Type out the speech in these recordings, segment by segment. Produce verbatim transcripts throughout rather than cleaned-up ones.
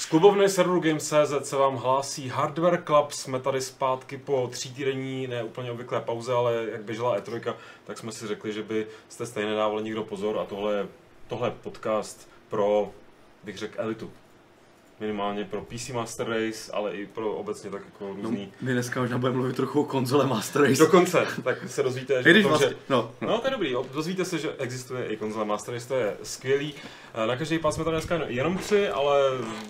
Z klubovny serveru Games tečka cé zet se vám hlásí Hardware Club. Jsme tady zpátky po třítýdenní, ne úplně obvyklé pauze, ale jak běžela E tři, tak jsme si řekli, že byste stejně dávali někdo pozor a tohle, tohle je podcast pro, bych řekl, elitu. Minimálně pro P C Master Race, ale i pro obecně tak jako různý... No, my dneska možná budeme mluvit trochu o konzole Master Race. Dokonce, tak se dozvíte, že... Tom, že... No, no. no to je dobrý, dozvíte se, že existuje i konzole Master Race, to je skvělý. Na každý pád jsme tady dneska jenom tři, ale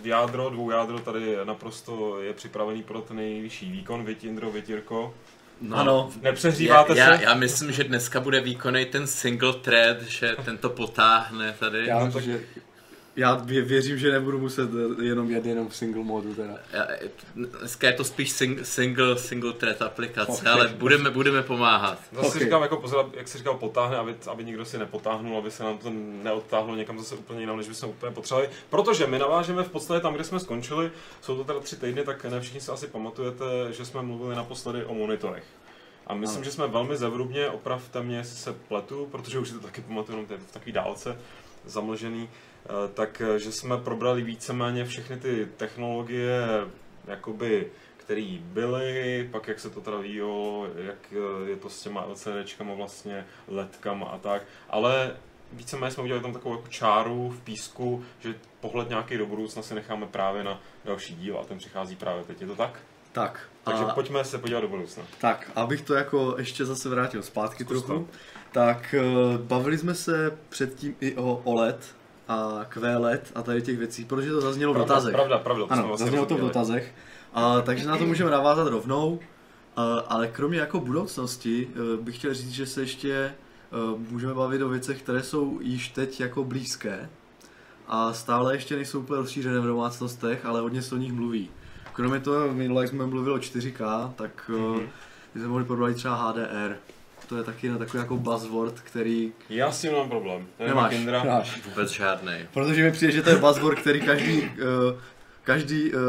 jádro, dvou jádro tady naprosto je připravený pro ten nejvyšší výkon. Větindro, Větírko. No, ano, nepřehříváte já, se? Já, já myslím, že dneska bude výkonný ten single thread, že ten to potáhne tady. Já, no, tak... že... Já věřím, že nebudu muset jenom jet jenom v single modu teda. Dneska je to spíš sing, single, single thread aplikace, okay, ale budeme, budeme pomáhat. Zase okay. Říkám, jako pozor, jak se říkal, potáhne, aby, aby nikdo si nepotáhnul, aby se nám to neodtáhlo někam zase úplně jinam, než bychom úplně potřebovali. Protože my navážeme v podstatě tam, kde jsme skončili, jsou to teda tři týdny, tak ne všichni si asi pamatujete, že jsme mluvili naposledy o monitorech. A myslím, ano. Že jsme velmi zevrubně, opravte mě, se pletu, protože už si to taky pamatuju, jenom v takové dálce zamlžený. Takže jsme probrali víceméně všechny ty technologie, jakoby, které byly, pak jak se to teda vyvíjelo, jak je to s těma LCDčkama vlastně, LEDkama a tak. Ale víceméně jsme udělali tam takovou jako čáru v písku, že pohled nějaký do budoucna si necháme právě na další díl a ten přichází právě teď, je to tak? Tak. Takže a... pojďme se podívat do budoucna. Tak, abych to jako ještě zase vrátil zpátky Zkus trochu, to. tak bavili jsme se předtím i o O L E D. A Q L E D a tady těch věcí, protože to zaznělo pravda, v dotazech. Pravda, pravda, ano, vlastně zaznělo to v dotazech, a, takže na to můžeme navázat rovnou, a, ale kromě jako budoucnosti bych chtěl říct, že se ještě můžeme bavit o věcech, které jsou již teď jako blízké a stále ještě nejsou úplně rozšířené v domácnostech, ale hodně se o nich mluví. Kromě toho, minule jsme mluvili o čtyři ká, tak mm-hmm. jsme mohli probrat třeba H D R. To je taky na takový jako buzzword, který... Já s tím mám problém. Nemáš, nemáš. Vůbec žádný. Protože mi přijde, že to je buzzword, který každý, uh, každý uh,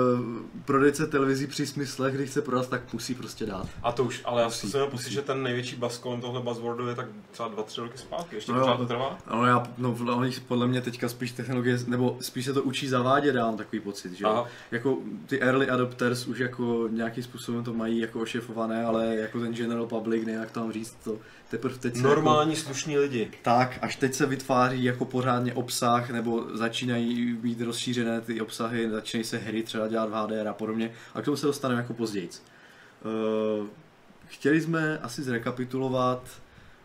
prodejce televizí při smysle, když chce prodat, tak musí prostě dát. A to už, ale já si měl pocit, že ten největší buzz kolem tohle buzzwordu je tak třeba dva tři roky zpátky. Ještě pořád no, to trvá? No, já, no, podle mě teďka spíš technologie, nebo spíš se to učí zavádět, dám takový pocit, že Aha. Jako ty early adopters už jako nějakým způsobem to mají jako ošefované, ale jako ten general public, nejak tam říct to. Teprve teď se normální jako, slušní lidi. Tak, až teď se vytváří jako pořádně obsah, nebo začínají být rozšířené ty obsahy, začínají se hry třeba dělat v H D R a podobně. A k tomu se dostaneme jako později. Uh, chtěli jsme asi zrekapitulovat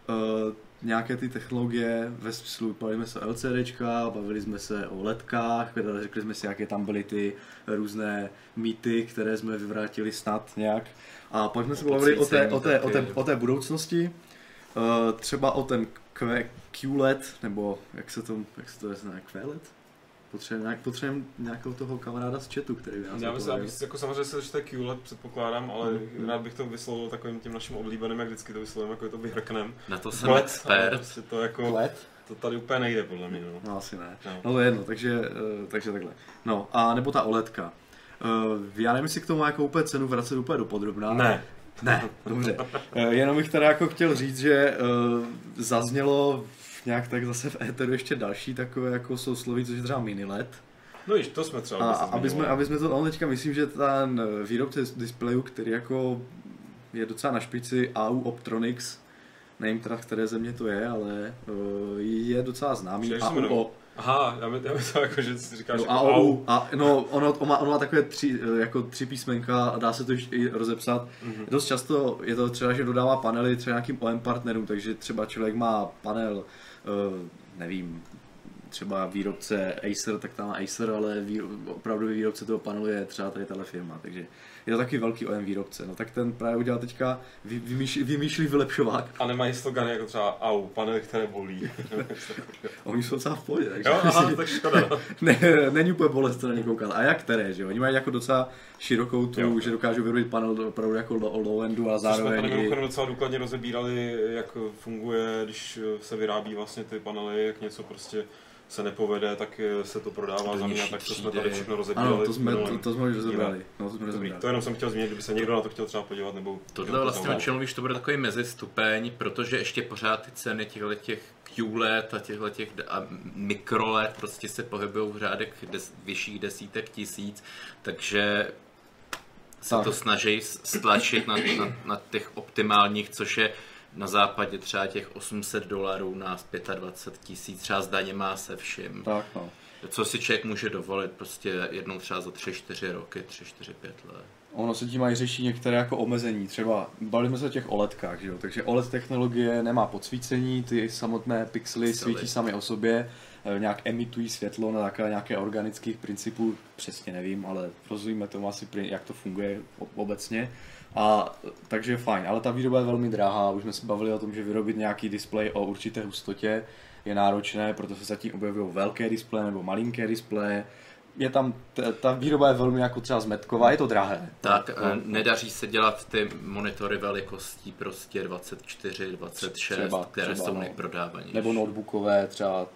uh, nějaké ty technologie, ve smyslu bavili jsme se o LCDčka, bavili jsme se o LEDkách, řekli jsme si, jaké tam byly ty různé mýty, které jsme vyvrátili snad nějak. A pak jsme se bavili o té, o, té, o, té, o té budoucnosti. Uh, třeba o ten Q L E D, nebo jak se to, jak se to nazývá, Q L E D? Potřebujeme nějak, potřebujem nějakého toho kamaráda z chatu, který by nás Já myslím, jako samozřejmě se čte Q L E D, předpokládám, ale mm-hmm. rád bych to vyslovil takovým tím naším oblíbeným, jak vždycky to vyslovím, jako je to vyhrknem. Na to jsem expert. To, jako, to tady úplně nejde, podle mě. No, no asi ne. No, no to je jedno, takže, uh, takže takhle. No, a nebo ta OLEDka. Uh, já nevím, jestli k tomu jako úplně cenu vracet úplně do podrobná. Ne. Ne, dobře. Jenom bych teda jako chtěl říct, že uh, zaznělo nějak tak zase v éteru ještě další takové jako sousloví, což je třeba MiniLED. No již to jsme třeba a, aby, jsme, aby jsme to, no teďka myslím, že ten výrobce displeju, který jako je docela na špici, A U Optronics, nevím teda, které země to je, ale uh, je docela známý. Aha, já, my, já myslím, jako, že si říkáš no, jako au. au. A, no, ono, ono, má, ono má takové tři, jako tři písmenka a dá se to i rozepsat. Mm-hmm. Dost často je to třeba, že dodává panely třeba nějakým O E M partnerům, takže třeba člověk má panel, nevím, třeba výrobce Acer, tak tam má Acer, ale výrob, opravdový výrobce toho panelu je třeba tady tahle firma, takže je to takový velký O E M výrobce. No tak ten právě udělal teďka, vy, vymýšlí, vymýšlí vylepšovák. A nemají slogany jako třeba au, panely, které bolí. Oni jsou docela v pohodě, takže... Jo, aha, tak škoda. Ne, není úplně bolest, co na ně koukal. A jak které, že jo? Oni mají jako docela širokou tu, jo, že dokážou vyrobit panel opravdu jako low-endu a zároveň... Což jsme tady docela důkladně rozebírali, jak funguje, když se vyrábí vlastně ty panely, jak něco prostě se nepovede, tak se to prodává za mě, tak to jsme tady všechno rozebrali. Ano, to jsme, to, to jsme už rozebrali. No, to, to jenom jsem chtěl zmínit, kdyby se někdo na to chtěl třeba podívat, nebo... Tohle vlastně, o čem mluvíš, to bude takový mezistupeň, protože ještě pořád ty ceny těchto těch Q L E D a těchto těch MicroLED prostě se pohybují v řádech des, vyšších desítek tisíc, takže se tak to snaží stlačit na, na, na těch optimálních, což je na západě třeba těch osm set dolarů na dvacet pět tisíc, třeba s daněma se vším. Tak no. Co si člověk může dovolit prostě jednou třeba za tři čtyři roky, tři čtyři pět let. Ono se tím mají řeší některé jako omezení, třeba bavili jsme se o těch OLEDkách, že jo? Takže OLED technologie nemá podsvícení, ty samotné pixely svítí sami o sobě, nějak emitují světlo na základě nějaké organických principů, přesně nevím, ale rozumíme tomu asi, jak to funguje obecně. A takže je fajn, ale ta výroba je velmi drahá, už jsme se bavili o tom, že vyrobit nějaký displej o určité hustotě je náročné, proto se zatím objevují velké displeje nebo malinké displeje. Je tam, t- ta výroba je velmi jako třeba zmetková, je to drahé. Tak, no, nedaří se dělat ty monitory velikostí prostě dvacet čtyři, dvacet šest, třeba, které třeba, jsou no, nejprodávanější. Nebo notebookové třeba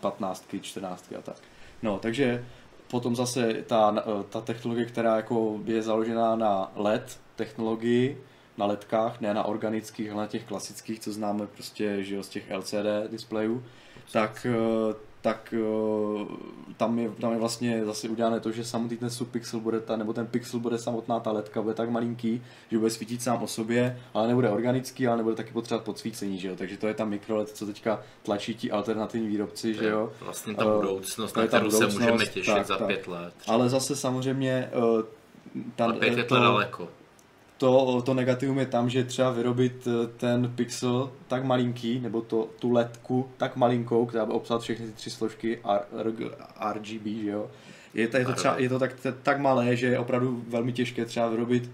patnáctky, čtrnáctky a tak. No, takže potom zase ta, ta technologie, která jako je založená na L E D technologii, na ledkách, ne na organických, ale na těch klasických, co známe prostě, že jo, z těch L C D displejů, tak, tak tam, je, tam je vlastně zase udělané to, že samotný ten subpixel bude, ta, nebo ten pixel bude samotná, ta ledka bude tak malinký, že bude svítit sám o sobě, ale nebude organický, ale nebude taky potřebovat podsvícení, že jo, takže to je ta mikroled, co teďka tlačí ti alternativní výrobci, že jo. Vlastně ta budoucnost, na kterou se můžeme těšit tak, za tak. pět let. Třeba. Ale zase samozřejmě... Ta, a pět let daleko. To, to negativum je tam, že třeba vyrobit ten pixel tak malinký, nebo to, tu ledku tak malinkou, která by obsahla všechny ty tři složky R G B, že jo? Je to, je to, třeba, je to tak, tak malé, že je opravdu velmi těžké třeba vyrobit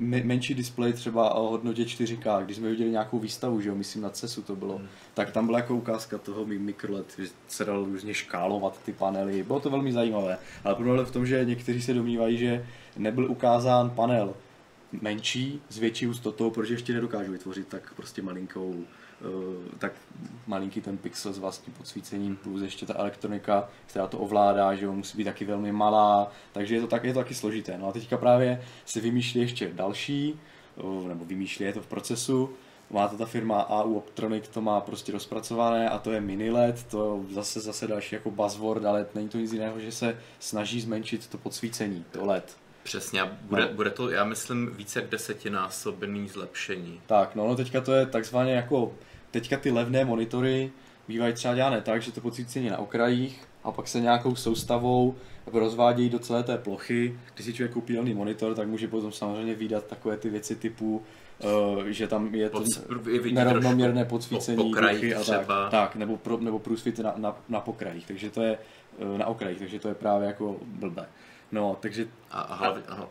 menší displej třeba o hodnotě čtyři ká. Když jsme viděli nějakou výstavu, že jo, myslím na CESu to bylo, hmm. tak tam byla jako ukázka toho MicroLED, že se dalo různě škálovat ty panely, bylo to velmi zajímavé. Ale problém je v tom, že někteří se domnívají, že nebyl ukázán panel menší, s větší hustotou, protože ještě nedokážu vytvořit tak prostě malinkou, tak malinký ten pixel s vlastním podsvícením, plus ještě ta elektronika, která to ovládá, že jo, musí být taky velmi malá, takže je to, tak, je to taky složité. No a teďka právě se vymýšlí ještě další, nebo vymýšlí, je to v procesu, má to ta firma A U Optronics, to má prostě rozpracované, a to je MiniLED, to zase zase další jako buzzword, ale není to nic jiného, že se snaží zmenšit to podsvícení, to L E D. Přesně, bude, no. bude to, já myslím, více jak desetinásobný zlepšení. Tak, no, no teďka to je takzvaně jako, teďka ty levné monitory bývají třeba dělané tak, že to podsvícení na okrajích a pak se nějakou soustavou rozvádějí do celé té plochy. Když si člověk koupí levný monitor, tak může potom samozřejmě výdat takové ty věci typu, uh, že tam je to nerovnoměrné podsvícení plochy a tak, tak, nebo, pro, nebo průsvity na, na, na pokrajích, takže to je na okrajích, takže to je právě jako blbé. No, takže... A hlavně, a,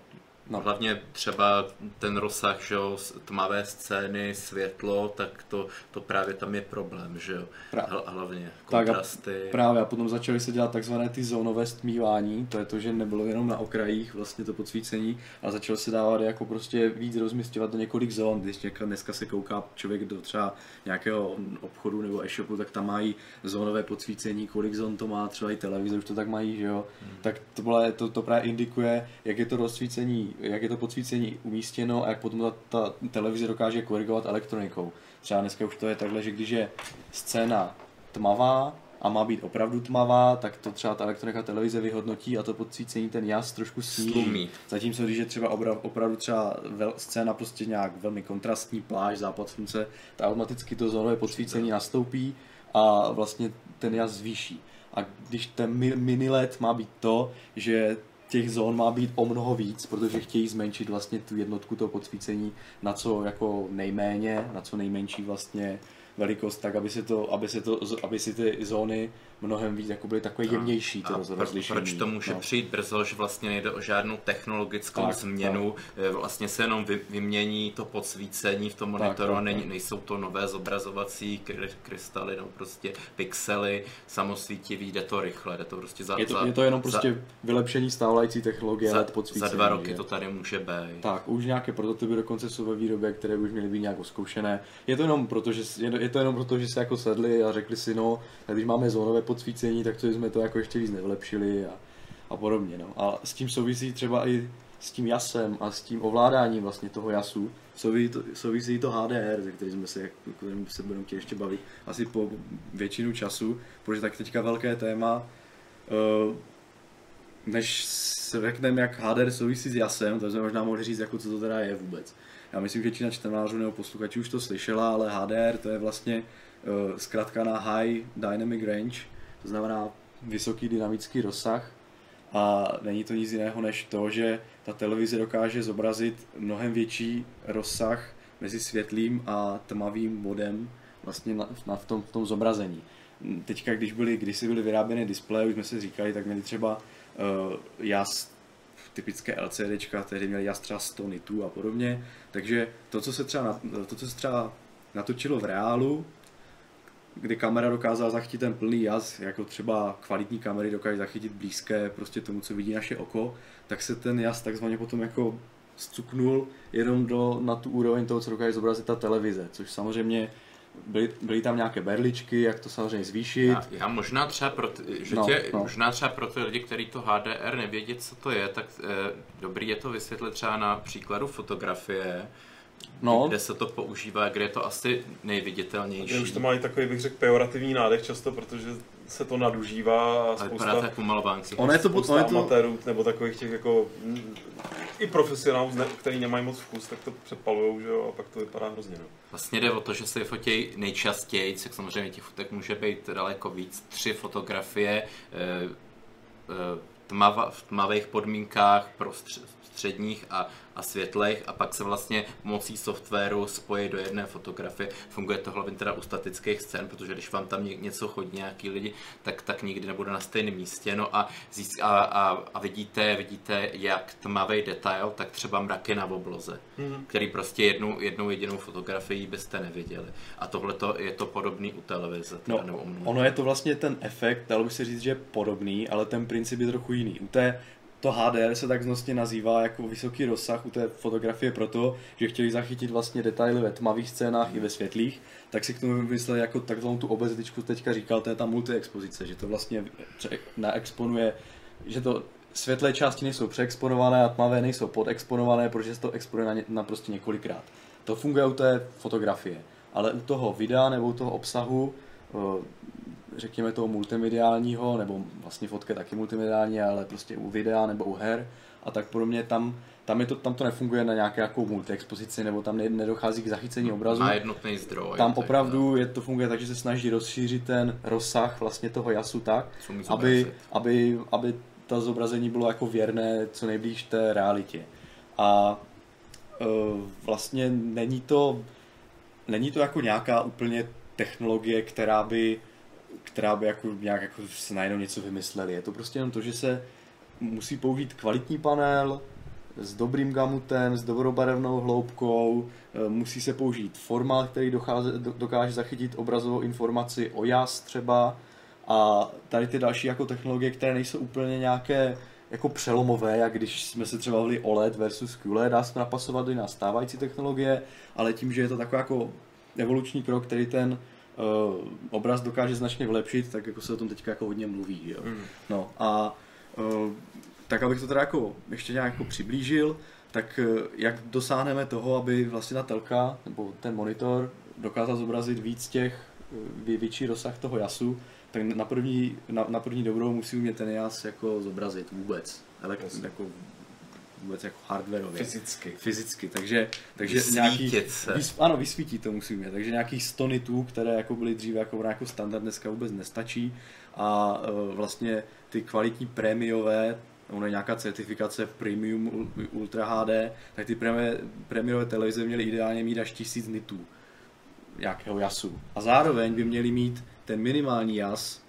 no. hlavně třeba ten rozsah, že jo, tmavé scény, světlo, tak to, to právě tam je problém, že jo, Hla, hlavně kontrasty. A právě, a potom začaly se dělat takzvané ty zónové stmívání, to je to, že nebylo jenom na okrajích vlastně to podsvícení, a začalo se dávat jako prostě víc rozmisťovat do několik zón, když dneska se kouká člověk do třeba nějakého obchodu nebo e-shopu, tak tam mají zónové podsvícení, kolik zón to má, třeba i televize už to tak mají, že jo, hmm. tak to, bylo, to, to právě indikuje, jak je to rozsvícení, jak je to podsvícení umístěno a jak potom ta, ta televize dokáže korigovat elektronikou. Třeba dneska už to je takhle, že když je scéna tmavá a má být opravdu tmavá, tak to třeba ta elektronika televize vyhodnotí a to podsvícení ten jas trošku sníží. Zatímco když je třeba opravdu třeba vel, scéna prostě nějak velmi kontrastní, pláž, západ slunce, tak automaticky to zónové podsvícení nastoupí a vlastně ten jas zvýší. A když ten MiniLED má být to, že těch zón má být o mnoho víc, protože chtějí zmenšit vlastně tu jednotku toho podsvícení na co jako nejméně, na co nejmenší vlastně velikost, tak aby se to, aby se to, aby si ty zóny mnohem víc jako byly takové jemnější to rozlišení. Proč to může no. přijít brzo, že vlastně nejde o žádnou technologickou tak, změnu, tak. vlastně se jenom vy, vymění to podsvícení v tom monitoru, tak, tak, ne, nejsou to nové zobrazovací krystaly, no prostě pixely, samosvítivý, jde to rychle, jde to prostě za... Je to, za, je to jenom za, prostě vylepšení stávající technologie L E D podsvícení. Za dva roky je. To tady může být. Tak, už nějaké prototypy dokonce jsou ve výrobě, které by už měly být nějak oskoušené. Je to jenom proto, že je, je to jenom proto, že se jako sedli a řekli si, no, když máme zónové podsvícení, tak co jsme to jako ještě víc nevlepšili a, a podobně. No. A s tím souvisí třeba i s tím jasem a s tím ovládáním vlastně toho jasu, souvisí to H D R, ze kterým se, se budeme tě ještě bavit asi po většinu času, protože tak teďka velké téma. Než řekneme, jak H D R souvisí s jasem, tak jsme možná mohli říct, jako co to teda je vůbec. Já myslím, že většina čtenářů nebo posluchačů už to slyšela, ale H D R to je vlastně zkrátka na High Dynamic Range, to znamená vysoký dynamický rozsah. A není to nic jiného než to, že ta televize dokáže zobrazit mnohem větší rozsah mezi světlým a tmavým bodem vlastně na, na, v, tom, v tom zobrazení. Teďka, když byly, když si byly vyráběny displeje, už jsme si říkali, tak měli třeba uh, jas, typické LCDčka, tehdy měli jas třeba sto nitů a podobně. Takže to, co se třeba, to, co se třeba natočilo v reálu, kdy kamera dokázala zachytit ten plný jas, jako třeba kvalitní kamery dokáže zachytit blízké prostě tomu, co vidí naše oko, tak se ten jas takzvaně potom jako zcuknul jenom do, na tu úroveň toho, co dokáže zobrazit ta televize, což samozřejmě byly, byly tam nějaké berličky, jak to samozřejmě zvýšit. Já, já možná, třeba pro ty, že no, tě, no. možná třeba pro ty lidi, kteří to H D R nevědí, co to je, tak eh, dobrý je to vysvětlit třeba na příkladu fotografie, no. Kde se to používá, kde je to asi nejviditelnější. Já už to má i takový, bych řekl, pejorativní nádech často, protože se to nadužívá a spousta amatérů nebo takových těch jako i profesionálů, který nemají moc vkus, tak to přepalujou, že jo, a pak to vypadá hrozně. No. Vlastně jde o to, že se fotí nejčastěji, tak samozřejmě těch fotek může být daleko víc, tři fotografie, e, e, Tmava, v tmavých podmínkách, prostředních a, a světlejch, a pak se vlastně mocí softwaru spojí do jedné fotografie. Funguje to hlavně teda u statických scén, protože když vám tam něco chodí, nějaký lidi, tak, tak nikdy nebude na stejném místě. No a, a, a, a vidíte, vidíte, jak tmavý detail, tak třeba mraky na obloze, mm-hmm. který prostě jednou, jednou jedinou fotografii byste neviděli. A tohle je to podobný u televize. Teda, no, ono je to vlastně ten efekt, dalo by se říct, že je podobný, ale ten princip je trochu jiný. U té, to H D R se tak znosně nazývá jako vysoký rozsah u té fotografie proto, že chtěli zachytit vlastně detaily ve tmavých scénách mm. i ve světlých, tak si k tomu vymysleli jako takzvanou tu obezličku, teďka říkal, to je ta multiexpozice, že to vlastně naexponuje, že to světlé části nejsou přeexponované a tmavé nejsou podexponované, protože se to exponuje na, na prostě několikrát. To funguje u té fotografie, ale u toho videa nebo u toho obsahu, řekněme toho multimediálního, nebo vlastně fotka je taky multimediální, ale prostě u videa nebo u her a tak podobně, tam, tam, je to, tam to nefunguje na nějaké jako multiexpozici, nebo tam nedochází k zachycení obrazu. Na jednotný zdroj. Tam opravdu je to funguje tak, že se snaží rozšířit ten rozsah vlastně toho jasu tak, aby, aby, aby ta zobrazení bylo jako věrné co nejblíž té realitě. A e, vlastně není to, není to jako nějaká úplně technologie, která by která by jako nějak jako se najednou něco vymysleli. Je to prostě jenom to, že se musí použít kvalitní panel s dobrým gamutem, s dobrou barevnou hloubkou, musí se použít formát, který docháze, dokáže zachytit obrazovou informaci o jas třeba a tady ty další jako technologie, které nejsou úplně nějaké jako přelomové, jak když jsme se třeba bavili O L E D versus Q L E D, dá se to napasovat i na stávající technologie, ale tím, že je to takový jako evoluční krok, který ten Uh, obraz dokáže značně vylepšit, tak jako se o tom teďka jako hodně mluví, jo. Mm. No a uh, tak abych to teda jako ještě nějak jako přiblížil, tak uh, jak dosáhneme toho, aby vlastně ta telka nebo ten monitor dokázal zobrazit víc těch, uh, větší rozsah toho jasu, tak na první, na, na první dobrou musí umět ten jas jako zobrazit vůbec, elektricky. Jako, vůbec jako hardwareově. Fyzicky. Fyzicky, takže, takže vysvítit nějaký, se. Vys, ano, vysvítí to musíme, takže nějakých sto nitů, které jako byly dříve jako, jako standard, dneska vůbec nestačí a e, vlastně ty kvalitní prémiové, ono je nějaká certifikace Premium Ultra H D, tak ty prémiové televize měly ideálně mít až tisíc nitů nějakého jasu. A zároveň by měly mít ten minimální jas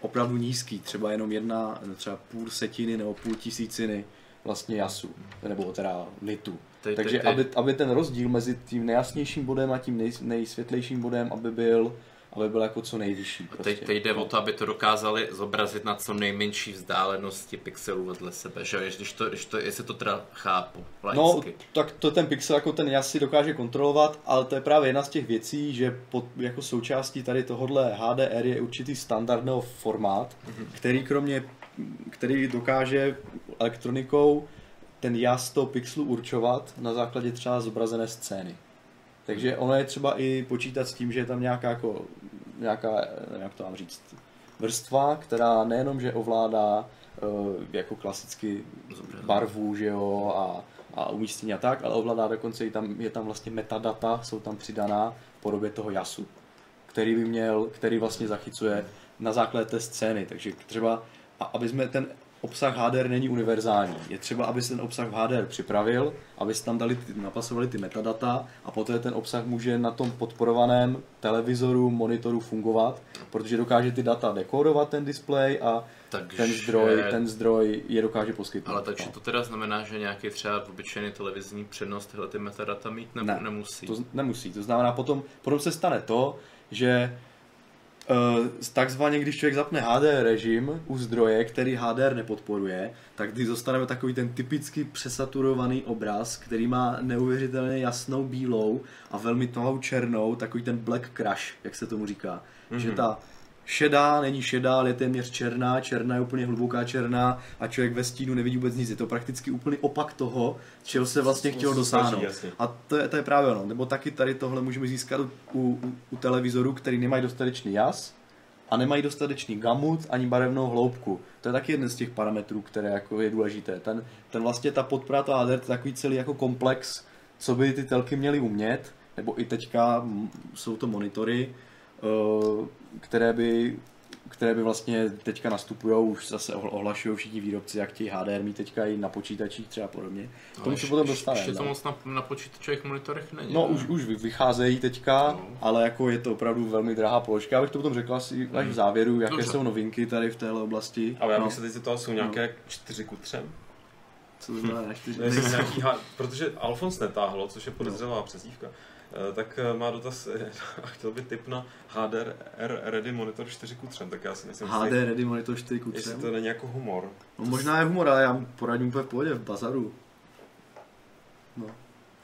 opravdu nízký, třeba jenom jedna, třeba půl setiny nebo půl tisíciny vlastně jasu, nebo teda nitu. Ty, Takže ty, ty. Aby, aby ten rozdíl mezi tím nejjasnějším bodem a tím nej, nejsvětlejším bodem, aby byl aby byl jako co nejvyšší. Prostě. Teď, teď jde o to, aby to dokázali zobrazit na co nejmenší vzdálenosti pixelů vedle sebe, že když to, když to, jestli to teda chápu laicky. No, tak to ten pixel jako ten jas si dokáže kontrolovat, ale to je právě jedna z těch věcí, že pod, jako součástí tady tohodle H D R je určitý standardní formát, mm-hmm. který kromě, který dokáže elektronikou ten jas toho pixelu určovat na základě třeba zobrazené scény. Takže ono je třeba i počítat s tím, že je tam nějaká, jako, nějaká jak to mám říct, vrstva, která nejenom, že ovládá jako klasicky barvu, že jo, a, a umístění a tak, ale ovládá dokonce i tam, je tam vlastně metadata, jsou tam přidaná v podobě toho jasu, který by měl, který vlastně zachycuje na základě té scény. Takže třeba, aby jsme ten obsah H D R není univerzální. Je třeba, aby se ten obsah v H D R připravil, aby se tam dali, napasovali ty metadata a poté ten obsah může na tom podporovaném televizoru, monitoru fungovat, protože dokáže ty data dekodovat ten displej a takže... ten zdroj, ten zdroj je dokáže poskytnout. Ale takže to teda znamená, že nějaký třeba obyčejný televizní přenos tyhle ty metadata mít nebo ne, nemusí? To nemusí, to znamená potom, potom se stane to, že takzvaně, když člověk zapne H D R režim u zdroje, který H D R nepodporuje, tak když dostaneme takový ten typicky přesaturovaný obraz, který má neuvěřitelně jasnou bílou a velmi tmavou černou, takový ten black crash, jak se tomu říká. Mm-hmm. Že ta šedá není šedá, ale je téměř černá, černá je úplně hluboká černá a člověk ve stínu nevidí vůbec nic. Je to prakticky úplný opak toho, čeho se vlastně chtělo dosáhnout. A to je, to je právě ono. Nebo taky tady tohle můžeme získat u, u, u televizorů, který nemají dostatečný jas a nemají dostatečný gamut ani barevnou hloubku. To je taky jeden z těch parametrů, které jako je důležité. Ten, ten vlastně ta podpora H D R, to je takový celý jako komplex, co by ty telky měly umět, nebo i teďka jsou to monitory, které by, které by vlastně teďka nastupujou, už zase ohlašují všichni výrobci, jak chtějí H D R mít teďka i na počítačích třeba podobně. K tomu no, se potom dostaneme. Ještě to moc na, na počítačových monitorech není. No ne? už, už vycházejí teďka, no. Ale jako je to opravdu velmi drahá položka. Já bych to potom řekl asi až v závěru, jaké Dobře. jsou novinky tady v téhle oblasti. Ale já bych no. se teď zeptal, jsou nějaké no. čtyři ku třem? Co to znamená čtyři ku třem? Protože Alfons netáhlo, což je podezřelá no. přezdívka. Tak má dotaz a chtěl by tip na H D R Ready Monitor čtyři ku třem, tak já si nejsem H D stejný, Ready Monitor čtyři ku třem? Jestli to není jako humor. No, možná je humor, ale já poradím úplně v pohodě, v bazaru. No,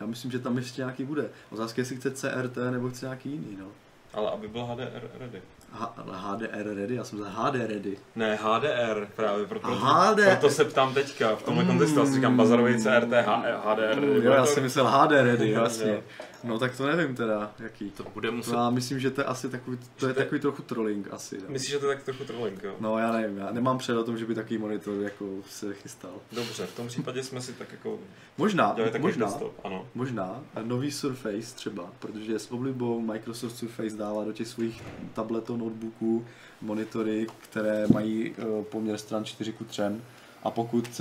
já myslím, že tam ještě nějaký bude. Otázka, jestli chce C R T nebo chce nějaký jiný, no. Ale aby byl H D R Ready. H- ale H D R Ready? Já jsem za H D Ready. Ne, H D R právě, proto, H D R. Proto se ptám teďka, v tomhle kontextu, mm. říkám bazarový C R T, H D R Ready. Jo, já jsem myslel H D Ready, jasně. No tak to nevím teda, jaký. To bude muset... Já myslím, že to je asi takový, to je takový trochu trolling asi. Ne? Myslíš, že to je tak trochu trolling, jo? No já nevím, já nemám před o tom, že by takový monitor jako se chystal. Dobře, v tom případě jsme si tak jako... Možná, možná, postup, ano. možná, nový Surface třeba, protože s oblibou Microsoft Surface dává do těch svých tabletů, notebooků, monitory, které mají poměr stran čtyři ku třem. A pokud,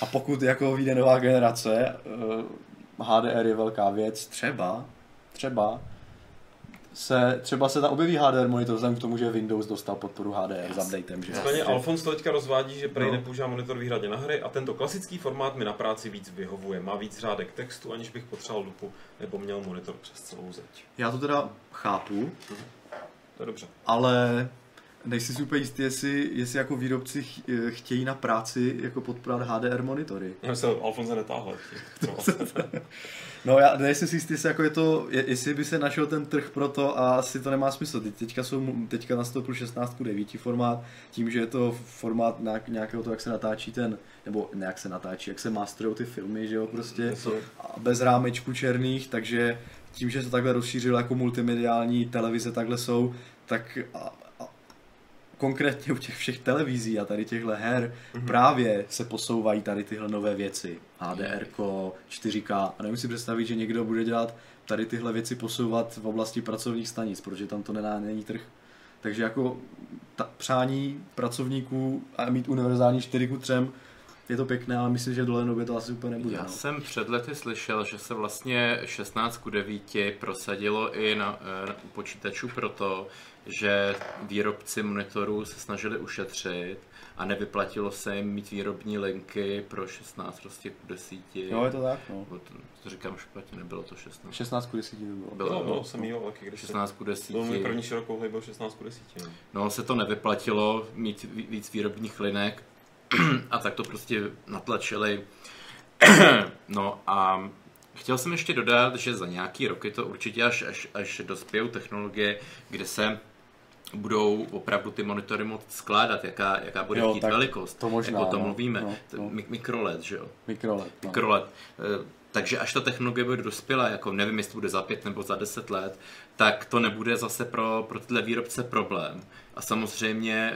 a pokud jako vyjde nová generace, H D R je velká věc, třeba, třeba se, třeba se tam objeví H D R monitor, vzhledem k tomu, že Windows dostal podporu H D R s updatem. Nicméně Alfons to teďka rozvádí, že prej no. nepoužívá monitor výhradně na hry a tento klasický formát mi na práci víc vyhovuje. Má víc řádek textu, aniž bych potřeboval lupu nebo měl monitor přes celou zeď. Já to teda chápu, mhm. to je dobře. Ale nejsi si úplně jistý, jestli, jestli jako výrobci ch, chtějí na práci jako podporovat H D R monitory. Já se Alfonze netáhl. No já nejsem si jistý, jestli, jako je to, jestli by se našel ten trh pro to a asi to nemá smysl. Teďka, jsou, teďka nastoupil šestnáct ku devíti formát, tím, že je to formát nějakého toho, jak se natáčí ten, nebo ne jak se natáčí, jak se masterujou ty filmy, že jo, prostě, bez rámečku černých, takže tím, že se takhle rozšířilo jako multimediální televize, takhle jsou, tak a, konkrétně u těch všech televizí a tady těchto her mm-hmm. právě se posouvají tady tyhle nové věci. H D R ko, čtyři ká. A nevím si představit, že někdo bude dělat tady tyhle věci posouvat v oblasti pracovních stanic, protože tam to nedá, není trh. Takže jako ta přání pracovníků a mít univerzální čtyři ku třem je to pěkné, ale myslím, že dole době to asi úplně nebude. Já no. jsem před lety slyšel, že se vlastně šestnáct ku devíti prosadilo i na, na počítačů proto, že výrobci monitorů se snažili ušetřit a nevyplatilo se jim mít výrobní linky pro šestnáct ku deseti. Jo, je to tak, no. To, to říkám špatně, nebylo to šestnáct. šestnáct ku deseti to bylo. Bylo, no, bylo jsem jíval taky, když šestnáct ku deseti. Byl můj první širokou byl šestnáct ku deseti. Ne? No, se to nevyplatilo mít víc výrobních linek a tak to prostě natlačili. No a chtěl jsem ještě dodat, že za nějaký roky to určitě až, až, až dospějou technologie, kde se budou opravdu ty monitory moc skládat, jaká, jaká bude jo, chtít velikost. To možná, jak o tom no, mluvíme. No, no. MicroLED, že jo? MicroLED. No. MicroLED. Takže až ta technologie bude dospěla, jako nevím, jestli bude za pět nebo za deset let, tak to nebude zase pro, pro tyhle výrobce problém. A samozřejmě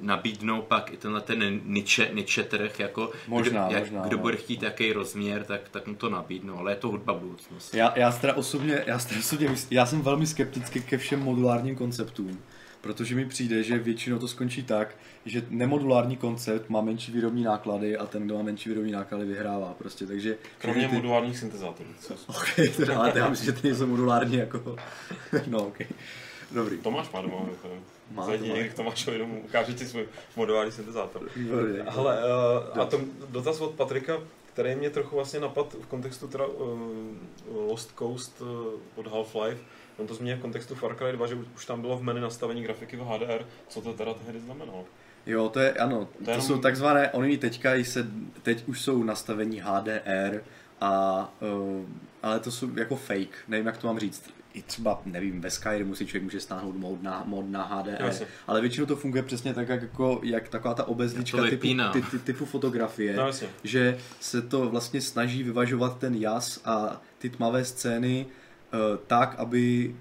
nabídnou pak i tenhle ten niche, niche trh, jako možná, kdo, jak, možná, kdo bude chtít jaký rozměr, tak, tak mu to nabídnou, ale je to hudba budoucnosti. Já, já, teda osobně, já, teda osobně, já jsem velmi skeptický ke všem modulárním konceptům, protože mi přijde, že většinou to skončí tak, že nemodulární koncept má menší výrobní náklady a ten, kdo má menší výrobní náklady, vyhrává prostě, takže... Kromě ty... modulárních syntezátorů. Okej, okay, ale já myslím, že ty nejsou modulární jako... No, okej. Okay. Dobrý. Tomáš má doma, má zajdi někdy k Tomášovi domů, ukáže ti svůj modulární syntezátor. Dobrý. Ale uh, a to dotaz od Patrika, který mě trochu vlastně napadl v kontextu teda uh, Lost Coast uh, od Half-Life. On to zmínil v kontextu Far Cry dva, že už tam bylo v menu nastavení grafiky v H D R, co to teda tehdy znamenalo? Jo, to je, ano, to, to jenom... jsou takzvané, oni teďka se, teď už jsou nastavení H D R, a, uh, ale to jsou jako fake, nevím jak to mám říct, i třeba, nevím, ve Skyrimu si člověk může stáhnout mod na, mod na H D R, yes. ale většinou to funguje přesně tak, jako, jak taková ta obezlička typu, ty, ty, typu fotografie, no, yes. že se to vlastně snaží vyvažovat ten jas a ty tmavé scény, tak, aby,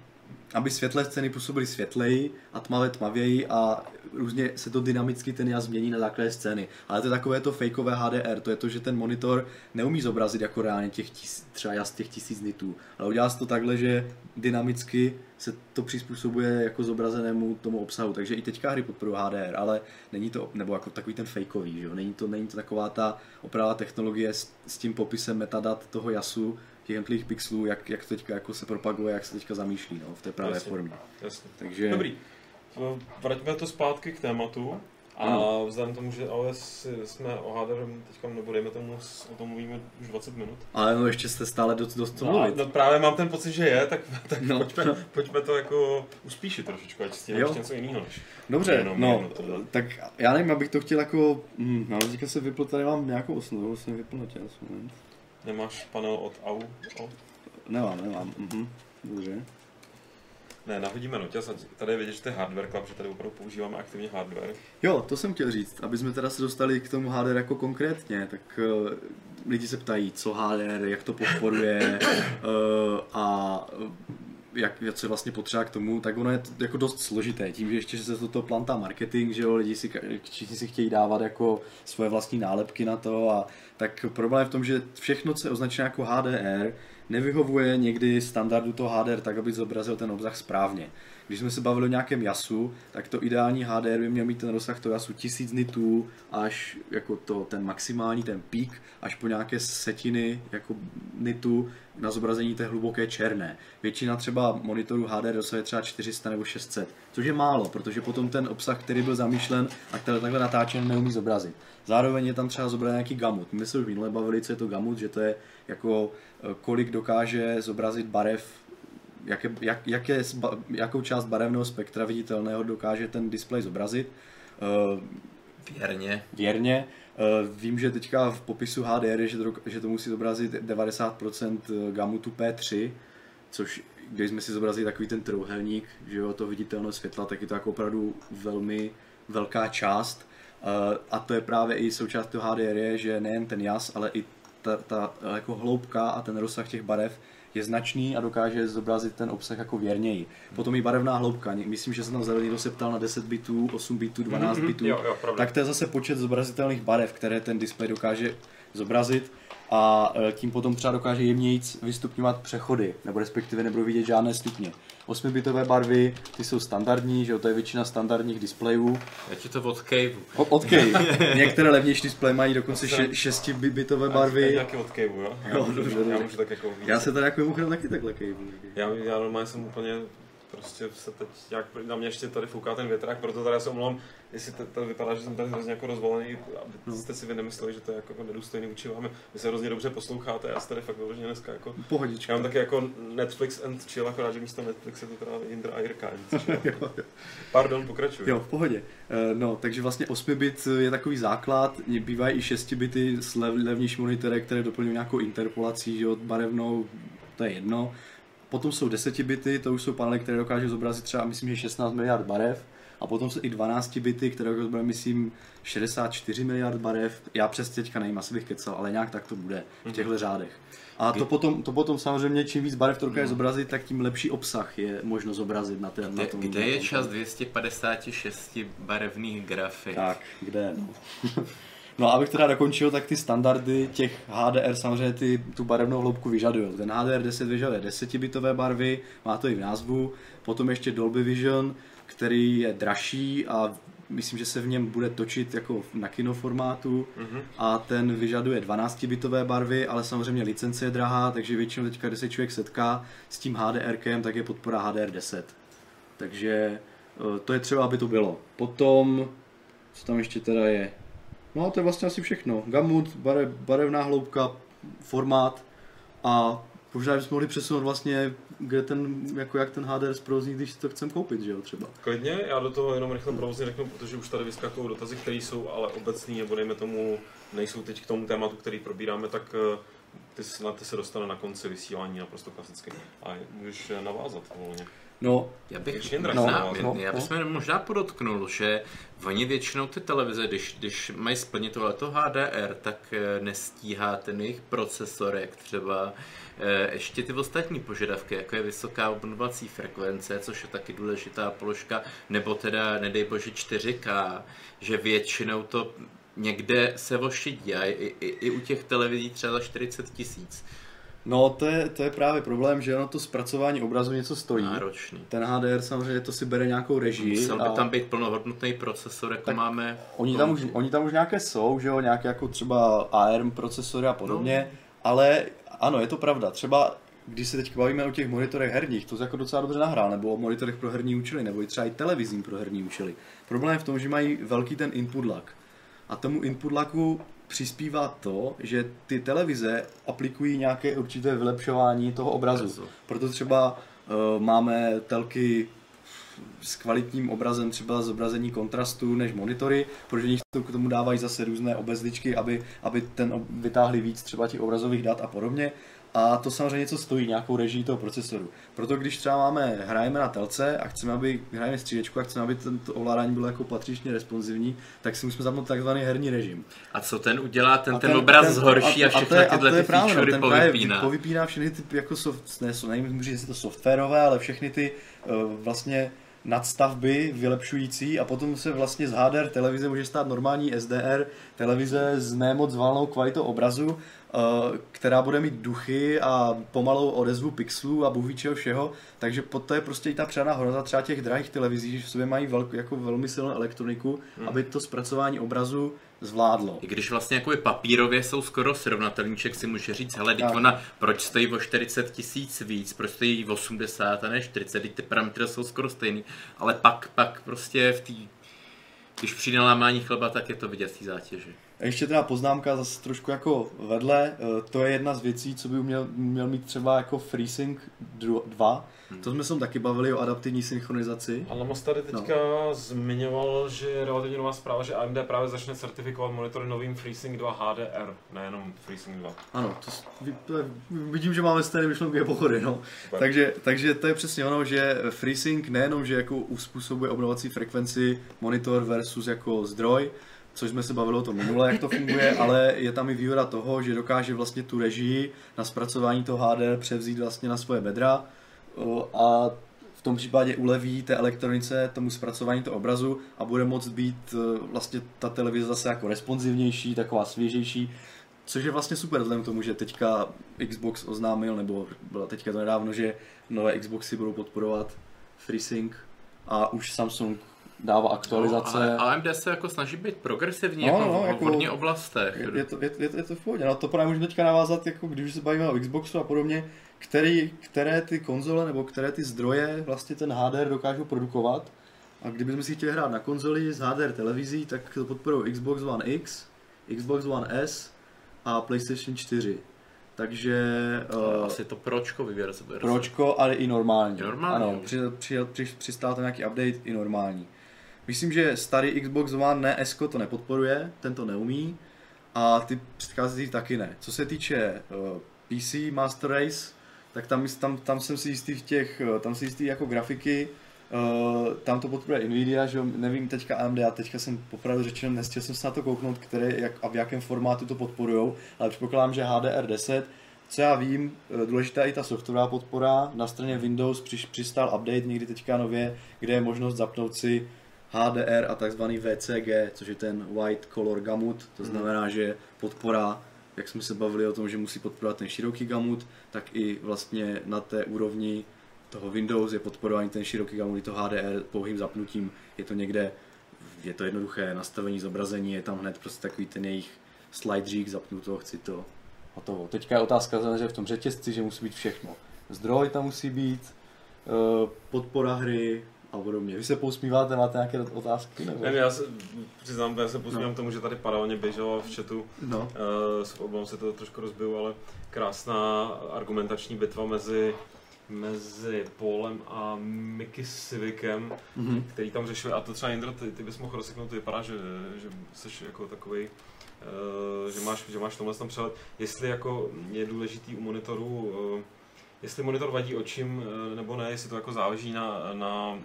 aby světlé scény působily světleji a tmavé tmavěji a různě se to dynamicky ten jas změní na základě scény. Ale to je takové to fejkové H D R, to je to, že ten monitor neumí zobrazit jako reálně těch tisíc, třeba jas těch tisíc nitů, ale udělá se to takhle, že dynamicky se to přizpůsobuje jako zobrazenému tomu obsahu. Takže i teďka hry podporují H D R, ale není to, nebo jako takový ten fejkový, že jo? Není to, není to taková ta opravá technologie s, s tím popisem metadat toho jasu, těch jednotlivých pixelů, jak, jak to teďka jako se propaguje, jak se teďka zamýšlí no, v té pravé jasně, formě. Jasně. Takže... Dobrý, vraťme to zpátky k tématu a ano. vzhledem tomu, že ale jsme o H D R teďka, nebo dejme tomu, o tom mluvíme už dvacet minut. Ale no ještě jste stále dost dost co mluvit. No, no právě mám ten pocit, že je, tak, tak no. pojďme, pojďme to jako uspíšit trošičku, ať s tím ještě něco jiného. Dobře, jenom, no, jenom tak já nevím, abych to chtěl jako, hm, no, teďka se vypl, tady mám nějakou osnovu, jsem vyplnotil. Nemáš panel od A U? O? Nemám, nemám. Mhm. Dobře. Ne, nahodíme noťaz. Tady je vidět, že to je Hardware Club, že tady opravdu používáme aktivně hardware. Jo, to jsem chtěl říct. Aby jsme teda se dostali k tomu H D R jako konkrétně, tak uh, lidi se ptají, co H D R, jak to podporuje uh, a jak, co je vlastně potřeba k tomu, tak ono je to jako dost složité. Tím, že ještě že se toto plantá marketing, že jo, lidi si, všichni si chtějí dávat jako svoje vlastní nálepky na to a tak problém je v tom, že všechno, co je označeno jako H D R, nevyhovuje někdy standardu toho H D R tak, aby zobrazil ten obsah správně. Když jsme se bavili o nějakém jasu, tak to ideální H D R by měl mít ten rozsah toho jasu tisíc nitů až jako to, ten maximální, ten pík, až po nějaké setiny jako nitů na zobrazení té hluboké černé. Většina třeba monitorů H D R dosahuje třeba čtyři sta nebo šest set, což je málo, protože potom ten obsah, který byl zamýšlen a který takhle natáčen, neumí zobrazit. Zároveň je tam třeba zobrazen nějaký gamut. My se už minule bavili, co je to gamut, že to je jako kolik dokáže zobrazit barev, Jak je, jak, jak je, jakou část barevného spektra viditelného dokáže ten displej zobrazit. Věrně. Věrně. Vím, že teďka v popisu H D R je, že to, že to musí zobrazit devadesát procent gamutu P tři, což když jsme si zobrazili takový ten trouhelník, že jo, to viditelné světla, tak je to jako opravdu velmi velká část. A to je právě i součást toho H D R je, že nejen ten jas, ale i ta, ta jako hloubka a ten rozsah těch barev je značný a dokáže zobrazit ten obsah jako věrněji. Potom i barevná hloubka. Myslím, že se tam někdo se ptal na deset bitů, osm bitů, dvanáct bitů. Mm-hmm, jo, jo, tak to je zase počet zobrazitelných barev, které ten displej dokáže zobrazit a tím potom třeba dokáže jemnějíc vystupňovat přechody, nebo respektive nebudou vidět žádné stupně. Osmibitové barvy, ty jsou standardní, že jo, to je většina standardních displejů. Já ti to od Caveu. O, od Caveu. Některé levnější displeje mají dokonce šestibitové barvy. Taky od Caveu, jo? Jo, dobře, já, můžu tak jako já se tady jako mimochodem taky takhle Caveu. Já, já normálně jsem úplně... Prostě se teď, jak na mě ještě tady fouká ten větrák, proto tady se omlouvám, jestli to vypadá, že jsem tady hrozně jako rozvolený, abyste si vy nemysleli, že to je jako nedůstojný vůči vám. Vy se hrozně dobře posloucháte, já se tady fakt vyloženě dneska jako... Pohodička. Já mám taky jako Netflix and chill, akorát, že místo Netflix je to teda Jindra Ayrka. Pardon, pokračuj. Jo, v pohodě. No, takže vlastně osmi bit je takový základ, bývají i šesti bity s lev, levnější monitory, které doplňují nějakou interpolací, že jo, barevnou, to je jedno. Potom jsou deseti bity, to už jsou panely, které dokážou zobrazit třeba, myslím, že šestnáct miliard barev. A potom jsou i dvanácti bity, které dokážou zobrazit, myslím, šedesát čtyři miliard barev. Já přes teďka nevím, asi bych kecal, ale nějak tak to bude v těchto řádech. A to potom, to potom samozřejmě, čím víc barev to dokáže zobrazit, tak tím lepší obsah je možno zobrazit na, ten, kde, na tom. Kde je čas dvě stě padesát šest barevných grafik? Tak, kde? No. No a abych teda dokončil, tak ty standardy těch H D R samozřejmě ty, tu barevnou hloubku vyžaduje. Ten H D R deset vyžaduje desetibitové barvy, má to i v názvu. Potom ještě Dolby Vision, který je dražší a myslím, že se v něm bude točit jako na kinoformátu. Mm-hmm. A ten vyžaduje dvanáctibitové barvy, ale samozřejmě licence je drahá, takže většinou teďka, když se člověk setká s tím H D R kem, tak je podpora H D R deset. Takže to je třeba, aby to bylo. Potom, co tam ještě teda je? No to je vlastně asi všechno. Gamut, barev, barevná hloubka, formát a možná bychom mohli přesunout vlastně, kde ten, jako jak ten H D R zprouzní, když si to chcem koupit, že jo třeba. Klidně, já do toho jenom rychle prouzně řeknu, protože už tady vyskakují dotazy, které jsou ale obecný, nebo dejme tomu, nejsou teď k tomu tématu, který probíráme, tak ty, na ty se dostane na konci vysílání naprosto klasicky. A můžeš navázat volně. No, já bych, no, já, no, já bych no. možná podotknul, že oni většinou ty televize, když, když mají splnit tohleto H D R, tak nestíhá ten jejich procesor, jak třeba ještě ty ostatní požadavky, jako je vysoká obnovací frekvence, což je taky důležitá položka, nebo teda, nedej bože, čtyři ká, že většinou to někde se vošidí a i, i, i u těch televizí třeba za čtyřicet tisíc. No to je, to je právě problém, že ono to zpracování obrazu něco stojí. Náročný. Ten H D R samozřejmě to si bere nějakou režii. Musel by a... tam být plnohodnotný procesor, jako tak máme... Oni tam, už, oni tam už nějaké jsou, že jo, nějaké jako třeba A R M procesory a podobně, no. Ale ano, je to pravda, třeba když se teď bavíme o těch monitorech herních, to se jako docela dobře nahrál, nebo o monitorech pro herní účely, nebo i třeba i televizím pro herní účely. Problém je v tom, že mají velký ten input lag. A tomu input lagu přispívá to, že ty televize aplikují nějaké určité vylepšování toho obrazu. Proto třeba uh, máme telky s kvalitním obrazem, třeba zobrazení kontrastu než monitory, protože nich k tomu dávají zase různé obezličky, aby, aby ten vytáhli víc třeba těch obrazových dat a podobně. A to samozřejmě něco stojí, nějakou režii toho procesoru. Proto když třeba máme, hrajeme na telce a chceme, aby hrajeme střídečku a chceme, aby to ovládání bylo jako patřičně responsivní, tak si musíme zapnout takzvaný herní režim. A co ten udělá? Ten, ten, ten obraz ten, zhorší a, a všechny tyhle ty featurey no, povypíná. Povypíná všechny ty, jako soft, ne, nevím, může říct to softwarové, ale všechny ty vlastně nadstavby vylepšující a potom se vlastně z H D R televize může stát normální S D R televize s nemoc valnou kvalitou obrazu, která bude mít duchy a pomalou odezvu pixelů a bůhví čeho všeho, takže pod to je prostě i ta přidaná hodnota třeba těch drahých televizí, že v sobě mají velk, jako velmi silnou elektroniku, hmm. aby to zpracování obrazu zvládlo. I když vlastně jako papírově jsou skoro srovnatelní, člověk si může říct, hele, teď ona, proč stojí o čtyřicet tisíc víc, proč stojí osmdesát a ne čtyřicet, teď ty parametry jsou skoro stejný, ale pak, pak prostě v té, když přijde lámání chleba, tak je to vidět v té zátěži. A ještě teda poznámka zase trošku jako vedle, to je jedna z věcí, co by měl, měl mít třeba jako FreeSync dva, hmm. to jsme se taky bavili o adaptivní synchronizaci. A Lamos tady teďka no. zmiňoval, že je relativně nová zpráva, že A M D právě začne certifikovat monitory novým FreeSync dva H D R, nejenom FreeSync dva. Ano, to, to je, vidím, že máme stejné myšlenky a pochody, no. takže, takže to je přesně ono, že FreeSync nejenom, že jako uspůsobuje obnovací frekvenci monitor versus jako zdroj, což jsme se bavili o tom minule, jak to funguje, ale je tam i výhoda toho, že dokáže vlastně tu režii na zpracování toho H D R převzít vlastně na svoje bedra a v tom případě uleví té elektronice tomu zpracování toho obrazu a bude moct být vlastně ta televize zase jako responsivnější, taková svěžejší. Což je vlastně super vzhledem k tomu, že teďka Xbox oznámil, nebo byla teďka to nedávno, že nové Xboxy budou podporovat FreeSync a už Samsung dává aktualizace. No, ale A M D se jako snaží být progresivní, no, jako no, v jako hodně oblastech. Je to, je, je to v pohodě. No, to právě můžeme teďka navázat, jako když se bavíme o Xboxu a podobně, který, které ty konzole nebo které ty zdroje vlastně ten H D R dokážou produkovat. A kdybychom si chtěli hrát na konzoli s H D R televizí, tak to podporují Xbox One X, Xbox One S a PlayStation čtyři. Takže uh, asi to pročko vyvěr se bude. Pročko, ale i normální. normální ano, při, při, při, přistál tam nějaký update i normální. Myslím, že starý Xbox One ne, S-ko to nepodporuje, ten to neumí a ty předcházející taky ne. Co se týče uh, P C Master Race, tak tam, tam, tam jsem si jistý v těch, tam si jistý jako grafiky, uh, tam to podporuje Nvidia, že nevím teďka A M D, a teďka jsem popravdu řečeno, nestihl jsem se na to kouknout, které, jak, a v jakém formátu to podporujou, ale předpokládám, že H D R deset, co já vím, důležitá i ta softwarová podpora, na straně Windows přiš, přistál update někdy teďka nově, kde je možnost zapnout si H D R a takzvaný V C G, což je ten White Color Gamut, to znamená, že podpora, jak jsme se bavili o tom, že musí podporovat ten široký gamut, tak i vlastně na té úrovni toho Windows je podporování ten široký gamut, i to H D R pouhým zapnutím, je to někde, je to jednoduché nastavení zobrazení, je tam hned prostě takový ten jejich slidřík, zapnu to, chci to, hotovo. Teďka je otázka, že v tom řetězci, že musí být všechno, zdroj tam musí být, podpora hry, a podobně. Vy se pousmíváte, máte nějaké otázky? Nebo? Ne, já se přiznám, já se pousmívám no. tomu, že tady paralelně běželo v chatu, no. e, s obávám se to trošku rozbiju, ale krásná argumentační bitva mezi, mezi Paulem a Mickey Civicem, mm-hmm. který tam řešili, a to třeba Jindro, ty, ty bys mohl rozseknout, to vypadá, že, že jsi jako takovej, e, že máš, že máš tomhle tam přehled, jestli jako je důležitý u monitoru, e, jestli monitor vadí očím nebo ne, jestli to jako záleží na, na,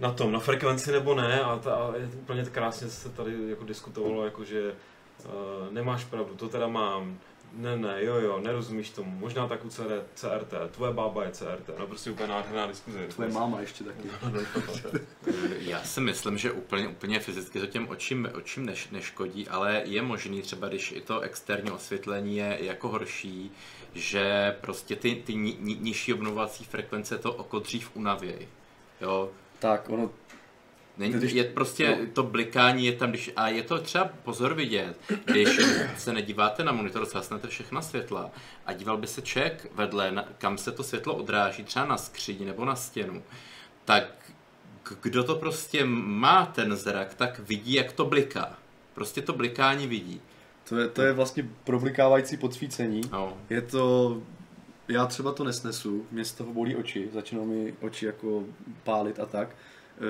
na tom, na frekvenci nebo ne, a, ta, a úplně krásně se tady jako diskutovalo, jako že uh, nemáš pravdu, to teda mám, ne, ne, jo, jo, nerozumíš tomu, možná tak u C R T, tvoje bába je C R T, no prostě úplně nádherná diskuze. Tvoje máma ještě taky. Já si myslím, že úplně, úplně fyzicky to těm očím, očím neš, neškodí, ale je možný třeba, když i to externí osvětlení je jako horší, že prostě ty, ty ni, ni, nižší obnovovací frekvence to oko dřív unavějí, jo. Tak, ono... Není, když, je prostě no. to blikání je tam, když, a je to třeba pozor vidět, když se nedíváte na monitor, zhasnete všechna světla a díval by se člověk vedle, na, kam se to světlo odráží, třeba na skříň nebo na stěnu, tak kdo to prostě má ten zrak, tak vidí, jak to bliká. Prostě to blikání vidí. To je, to je vlastně problikávající podsvícení. No. Je to... Já třeba to nesnesu, mě z toho bolí oči, začnou mi oči jako pálit a tak.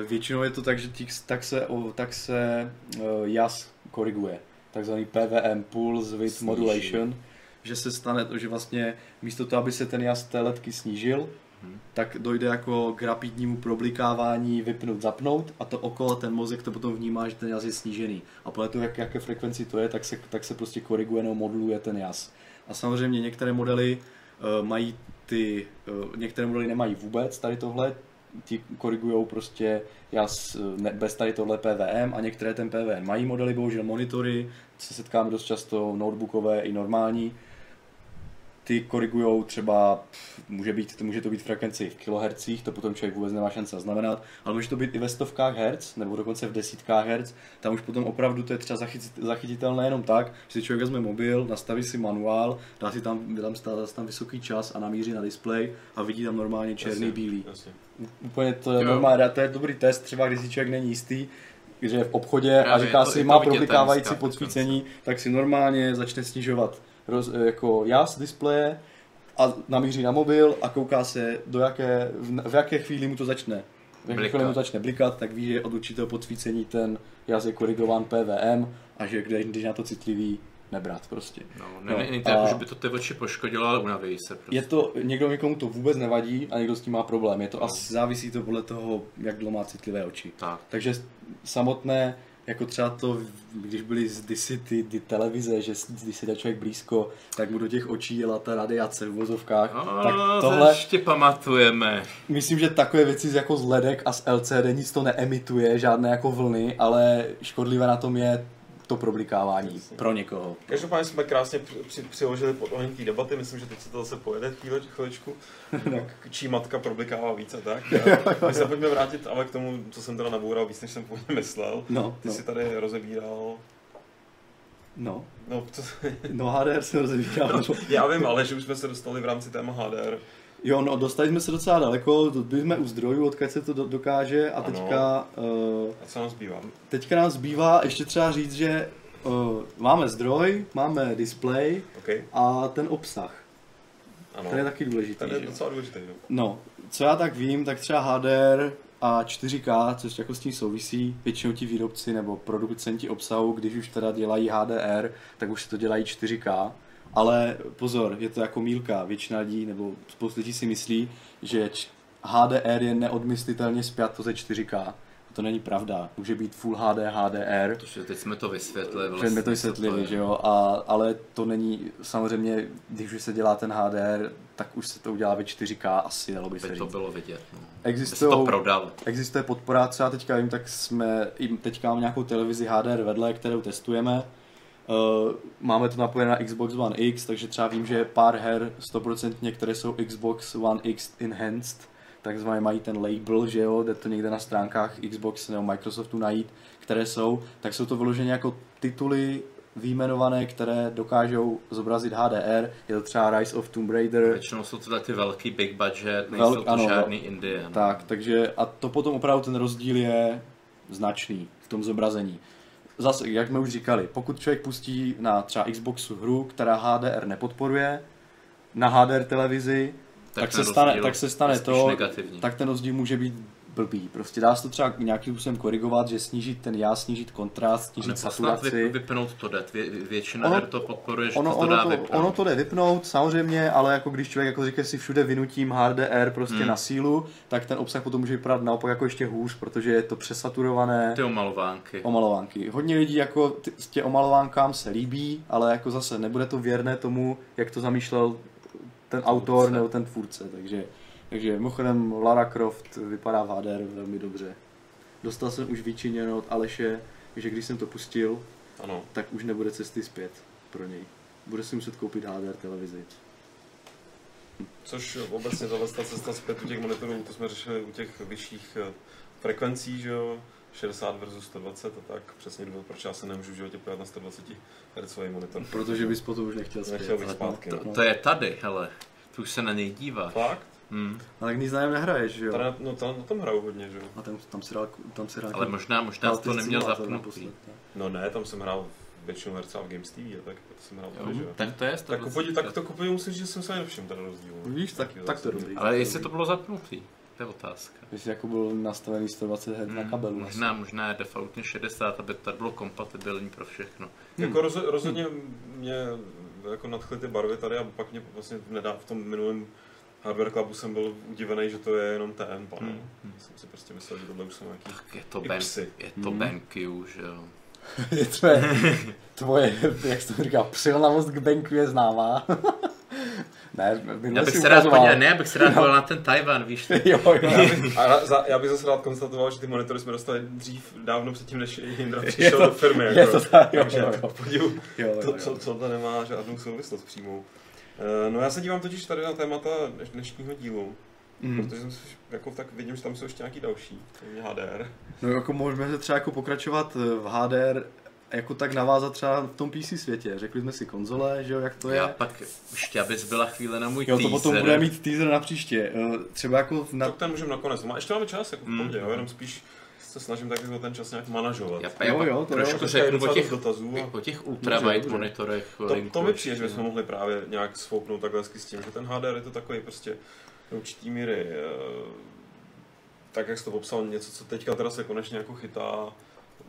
Většinou je to tak, že tíks, tak se, o, tak se uh, jas koriguje, takzvaný P W M, Pulse Width Sníží. Modulation, že se stane to, že vlastně místo toho, aby se ten jas té letky snížil, hmm. tak dojde jako k rapidnímu problikávání vypnout, zapnout a to oko a ten mozek to potom vnímá, že ten jas je snížený. A podle toho, jak, jaké frekvenci to je, tak se, tak se prostě koriguje nebo moduluje ten jas. A samozřejmě některé modely uh, mají ty, uh, některé modely nemají vůbec tady tohle, ti korigujou prostě jas bez tady tohle P W M a některé ten P W M mají modely, bohužel monitory, se setkáme dost často, notebookové i normální, ty korigujou třeba, může, být, může to být frekvenci v kilohertzích, to potom člověk vůbec nemá šance zaznamenat, ale může to být i ve stovkách hertz, nebo dokonce v desítkách hertz, tam už potom opravdu to je třeba zachytitelné jenom tak, že si člověk vezme mobil, nastaví si manuál, dá si tam, dá si tam, dá si tam vysoký čas a namíří na displej a vidí tam normálně černý, jasně, bílý. Jasně. Úplně to je normálně, to je dobrý test, třeba když si člověk není jistý, že je v obchodě a říká si, má problikávající podsvícení, tak si normálně začne snižovat Roz, jako jas displeje a namíří na mobil a kouká se, do jaké, v, v jaké chvíli mu to začne. V jaké chvíli mu to začne blikat, tak ví, že od určitého podsvícení ten jas je korigován P W M a že když na to citlivý, nebrat prostě. No, ne, no, ne, ne, tak, že by to ty oči poškodilo, ale unaví se prostě. Je to, někdo někomu to vůbec nevadí a někdo s tím má problém. Je to no. asi závisí to podle toho, jak dlouho má citlivé oči. Tak. Takže samotné jako třeba to, když byly z disy ty, ty televize, že když se dá člověk blízko, tak mu do těch očí jela ta radiace v vozovkách. No, tak tohle to ještě pamatujeme. Myslím, že takové věci jako z ledek a z L C D nic to neemituje, žádné jako vlny, ale škodlivé na tom je to problikávání Jasně. pro někoho. Každopádně jsme krásně při, přiložili pod oheň té debaty, myslím, že teď se to zase pojede chvíle, chvílečku, no. Čí matka problikává víc a tak. A my se pojďme vrátit ale k tomu, co jsem teda naboural víc, než jsem původně myslel. No, Ty no. jsi tady rozebíral... No. No, to... no H D R jsem rozebíral. No, já vím, ale že už jsme se dostali v rámci téma H D R. Jo, no, dostali jsme se docela daleko, byli jsme u zdrojů, odkud se to do, dokáže a teďka... Uh, a co nám zbývá? Teďka nám zbývá ještě třeba říct, že uh, máme zdroj, máme display okay. a ten obsah. Ano. Ten je taky důležitý. Ten je docela důležitý. Jo. No, co já tak vím, tak třeba H D R a čtyři ká, což jako s tím souvisí, většinou ti výrobci nebo producenti obsahu, když už teda dělají H D R, tak už to dělají čtyři ká. Ale pozor, je to jako mýlka. Většina lidí nebo spoustu lidí si myslí, že H D R je neodmyslitelně spjato ze čtyři ká. To není pravda. Může být Full H D, H D R. Protože teď jsme to vysvětlili. Vlastně jsme to vysvětlili, že jo. A, ale to není, samozřejmě, když už se dělá ten H D R, tak už se to udělá ve čtyři ká asi, dalo by se říct. To bylo vidět. No. Existují, to prodal. Existuje podpora, co já teďka vím, tak jsme, teďka mám nějakou televizi H D R vedle, kterou testujeme. Uh, máme to napojené na Xbox One X, takže třeba vím, že je pár her sto procent, které jsou Xbox One X Enhanced, takzvané mají ten label, že jo, jde to někde na stránkách Xbox nebo Microsoftu najít, které jsou, tak jsou to vyloženě jako tituly výjmenované, které dokážou zobrazit H D R, je to třeba Rise of Tomb Raider. Většinou jsou tohle ty velký big budget, nejsou Vel, to ano, žádný indie. Tak, takže a to potom opravdu ten rozdíl je značný v tom zobrazení. Zase, jak jsme už říkali, pokud člověk pustí na třeba Xboxu hru, která H D R nepodporuje, na H D R televizi, tak, tak, se, stane, tak se stane to, negativní. Tak ten rozdíl může být blbý. Prostě dá se to třeba nějakým způsobem korigovat, že snížit ten já, snížit kontrast, snížit saturaci. Vy, vypnout to jde, Vě, většina ono, her to podporuje, že ono, to, ono to dá to, vypnout. Ono to jde vypnout, samozřejmě, ale jako když člověk jako říká si všude vynutím H D R prostě hmm. na sílu, tak ten obsah potom může vypadat naopak jako ještě hůř, protože je to přesaturované. Ty omalovánky. Omalovánky. Hodně lidí jako t- s tě omalovánkám se líbí, ale jako zase nebude to věrné tomu, jak to zamýšlel ten tvůrce. autor nebo ten tvůrce, takže... Takže mimochodem Lara Croft vypadá v H D R velmi dobře. Dostal jsem už vyčiněno od Aleše, že když jsem to pustil, ano. tak už nebude cesty zpět pro něj. Bude si muset koupit H D R televizi. Což obecně ta cesta zpět u těch monitorů, to jsme řešili u těch vyšších frekvencí, že jo? šedesát versus sto dvacet a tak, přesně důvod, proč já se nemůžu v životě pojat na sto dvacet hertzový monitor. Protože bys potom už nechtěl zpět. Nechtěl bych zpátky. To, to je tady, hele. Tu už se na něj díváš. Fakt? Hmm. Ale když zájem nehraješ, že jo? Tady, no tam, no, tam hraju hodně, že jo? A tam, tam si dal, tam si dal... Ale možná, možná to neměl zapnutý. No ne, tam jsem hrál většinu her třeba v Games T V, tak to jsem hrál tady, že jo? Tak to je sto dvacet. Tak, kupuji, tak to kupuji, musím říct, že jsem se nevšiml teda rozdílu. Víš, tak, tak, tak to dobrý. Ale jestli to bylo zapnutý, to je otázka. Jestli jako byl nastavený sto dvacet hertzů hmm. na kabelu. Možná, možná je defaultně šedesát, aby to bylo kompatibilní pro všechno. Hmm. Jako roz, rozhodně hmm. mě jako nadchly ty barvy tady a pak mě vlastně nedá v tom minulém Hardware Clubu jsem byl udivený, že to je jenom T M, pane. Hmm. Jsem si prostě myslel, že tohle už jsou nějaký tak je to iksy. Ben, je to hmm. BenQ, že jo. je tvoje, tvoje, jak se to říká, přilnavost k BenQ je známá. ne, já bych se rád podíval, ne, já bych se rád podíval na ten Tajvan, víš. jo, jo. Já bych, a za, já bych zase rád konstatoval, že ty monitory jsme dostali dřív, dávno předtím, než Jindra přišel to, do firmy. Je jako, to tak, jo, jo, jo. Podíval, jo, to, jo. Co, co to nemá žádnou souvislost přímou. No já se dívám totiž tady na témata dnešního dílu, mm. protože jsem, jako tak vidím, že tam jsou ještě nějaký další, to H D R. No jako můžeme se třeba jako pokračovat v H D R, jako tak navázat třeba v tom P C světě, řekli jsme si konzole, že jo, jak to je. Já pak ještě abys byla chvíle na můj teaser. Jo, to potom bude mít teaser na příště, třeba jako... Na... Tak ten můžeme nakonec, ještě máme čas, jako v pohodě, mm. jo, jenom spíš... se snažím taky o ten čas nějak manažovat. Já, jo, jo, to trošku řeknu o těch, dotazů a... o těch ultrawide monitorech. To, to mi přijde, že bychom mohli právě nějak svoupnout takhle s tím, že ten H D R je to takový prostě do určitý míry, tak jak jsi to popsal, něco, co teďka teda se konečně jako chytá,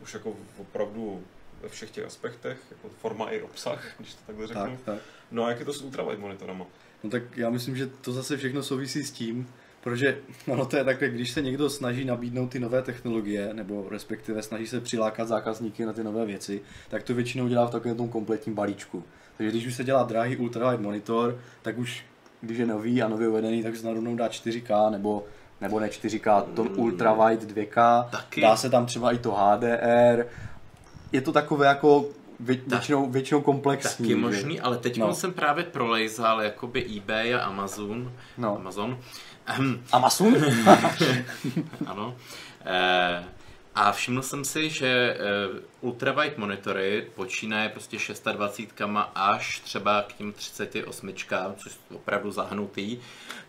už jako opravdu ve všech těch aspektech, jako forma i obsah, když to takhle řeknu. Tak, tak. No a jak je to s ultrawide monitorama? No tak já myslím, že to zase všechno souvisí s tím, protože ono to je takové, když se někdo snaží nabídnout ty nové technologie, nebo respektive snaží se přilákat zákazníky na ty nové věci, tak to většinou dělá v takovém tom kompletním balíčku. Takže když už se dělá drahý ultrawide monitor, tak už když je nový a nově uvedený, tak se narovnou dá čtyři ká nebo, nebo ne čtyři ká, to ultrawide dvě ká, taky. Dá se tam třeba i to H D R je to takové jako vě, většinou, většinou komplexní. Taky možný, že? Ale teď no. jsem právě prolejzal jakoby eBay a Amazon. No. Amazon? Amazon? Ano. E, a všiml jsem si, že ultrawide monitory počínají prostě dvacet šest až třeba k těm třicet osm, což je opravdu zahnutý,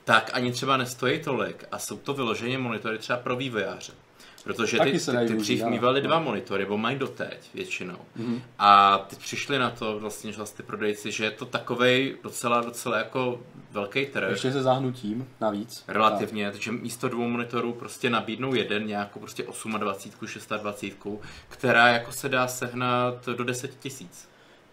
tak ani třeba nestojí tolik a jsou to vyloženě monitory třeba pro vývojáře. Protože ty, ty, ty dřív mývali dva monitory, bo mají doteď většinou. Mm-hmm. A ty přišli na to vlastně, že vlastně ty prodejci, že je to takovej docela, docela jako velký trh. Ještě se zahnutím navíc. Relativně, tak. Takže místo dvou monitorů prostě nabídnou jeden nějakou prostě dvacet osm, dvacet šest, dvacet, která jako se dá sehnat do deset tisíc.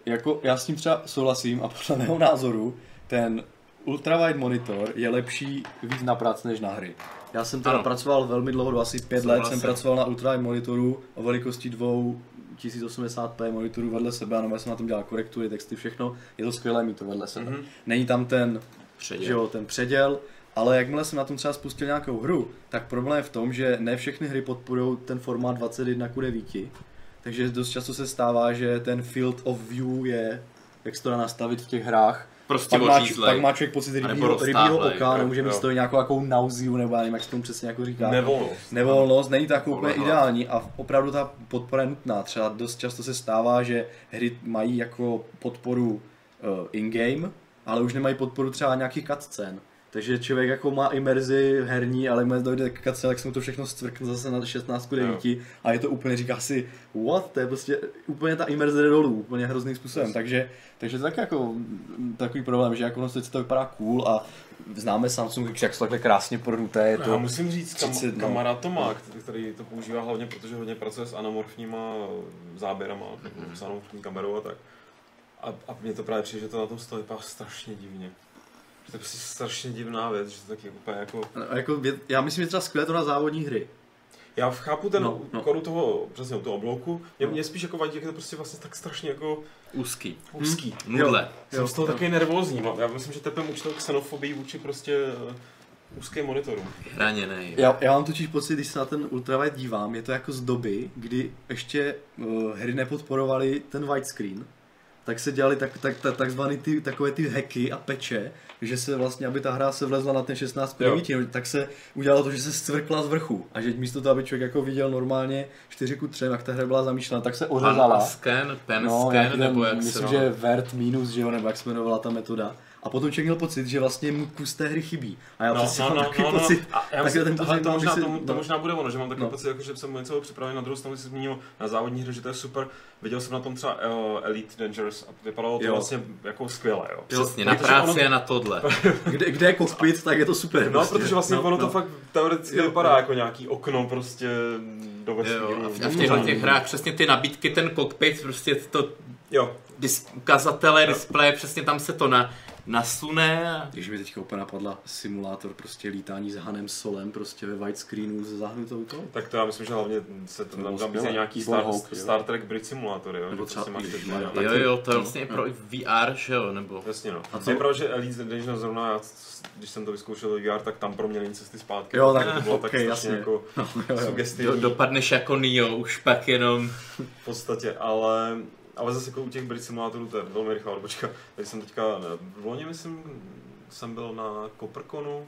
Jako já s tím třeba souhlasím a podle mého názoru ten ultrawide monitor je lepší víc na prac než na hry. Já jsem teda ano. pracoval velmi dlouho, asi pět let jsem pracoval na ultrawide monitoru o velikosti dvou tisíc osmdesát p monitorů vedle sebe, ano, já jsem na tom dělal korektury, texty, všechno, je to skvělé mít to vedle sebe. Mm-hmm. Není tam ten předěl. Že jo, ten předěl, ale jakmile jsem na tom třeba spustil nějakou hru, tak problém je v tom, že ne všechny hry podporují ten formát dvacet jedna ku devíti, takže dost často se stává, že ten field of view je, jak se to dá nastavit v těch hrách, prostě pak, má, pak má člověk pocit rybího, rybího oka, nemůže mít z toho nějakou, nějakou nauziu, nebo já nevím, jak se tomu přesně jako říká. Nevolnost. Nevolnost, není to jako úplně ideální a opravdu ta podpora je nutná. Třeba dost často se stává, že hry mají jako podporu uh, in-game, ale už nemají podporu třeba nějakých cutscén. Takže člověk jako má imerzi herní, ale když dojde k cutscéně, tak se mu to všechno zcvrkne zase na šestnáct ku devíti a je to úplně, říká si, what, to je prostě úplně ta imerze jde dolů, úplně hrozným způsobem, yes. takže, takže to tak jako takový problém, že jako ono se to vypadá cool a známe Samsung, jak se takhle krásně prodnuté, je to... Já musím říct, třicet, kam, kamarád to má, který to používá hlavně, protože hodně pracuje s anamorfníma záběrama, mm-hmm. s anamorfní kamerou a tak. A, a mně to právě přijde, že to na tom stojí strašně divně. To je prostě strašně divná věc, že to taky úplně jako... No, jako já myslím, že třeba skvěle to na závodní hry. Já chápu ten no, no. koru toho, přesně toho oblouku, mě, no. mě spíš jako vadí, jak je to prostě vlastně tak strašně jako... Úzký. Úzký. Hmm? Nudle. Jo. Jsem jo. z toho jo. taky nervózní, já myslím, že tepem určitou xenofobii vůči prostě úzkým monitorům. Raněnej. Já, já mám totiž pocit, když se na ten ultrawide dívám, je to jako z doby, kdy ještě uh, hry nepodporovaly ten widescreen. Tak se dělali tak, tak, tak, takzvané ty, takové ty hacky a peče, že se vlastně, aby ta hra se vlezla na ten šestnáct ku devíti, tak se udělalo to, že se scvrkla z vrchu a že místo toho, aby člověk jako viděl normálně čtyři ku třem, jak ta hra byla zamýšlena, tak se ořezala. Pan scan, pen no, scan, ten, nebo jak myslím, se... Myslím, no. že vert minus, že jo, nebo jak se jmenovala ta metoda. A potom člověk měl pocit, že vlastně mu kus té hry chybí. A já no, prostě no, mám no, takový no, pocit. No. Já myslím, ten pocit to, možná, si... to, to možná bude ono, že mám takový no. pocit, jako, že jsem něco připravil, na druhou stranu si zmínil na závodní hře, že to je super. Viděl jsem na tom třeba uh, Elite Dangerous a vypadalo to jo. vlastně jako skvěle. Jo. Přesně, na práci a na tohle. Kde, kde je kokpit, tak je to super. No, prostě. protože vlastně no, ono no. to fakt teoreticky jo, vypadá jo. jako nějaký okno prostě do vesmíru. A v těchto těch hrách přesně ty nabídky, ten kokpit, prostě to ukazatele, displeje, přesně tam se to na... Nasune. Když mi teďka úplně napadla simulátor prostě lítání s Hanem Solem prostě ve widescreenu se zahnutou to. Tak to já myslím, že hlavně se to tam tam nějaký Star, Hulk, Star Trek Bridge simulátor, jo. Nebo třeba, třeba, třeba, třeba, třeba, jo, jo, to je vlastně no. pro V R, že jo, nebo. Jasně no. A to je pravda, že Elite Dangerous zrovna já, když jsem to vyzkoušel do V R, tak tam pro mě není cesty zpátky. Jo, tak to bylo okay, tak jasně jako sugestivní. Do, dopadneš jako Neo, už pak jenom. V podstatě, ale... Ale zase jako u těch Bridge simulátorů to je velmi rychlá odbočka. Takže jsem teďka, ne, v loni myslím, jsem byl na Koprkonu,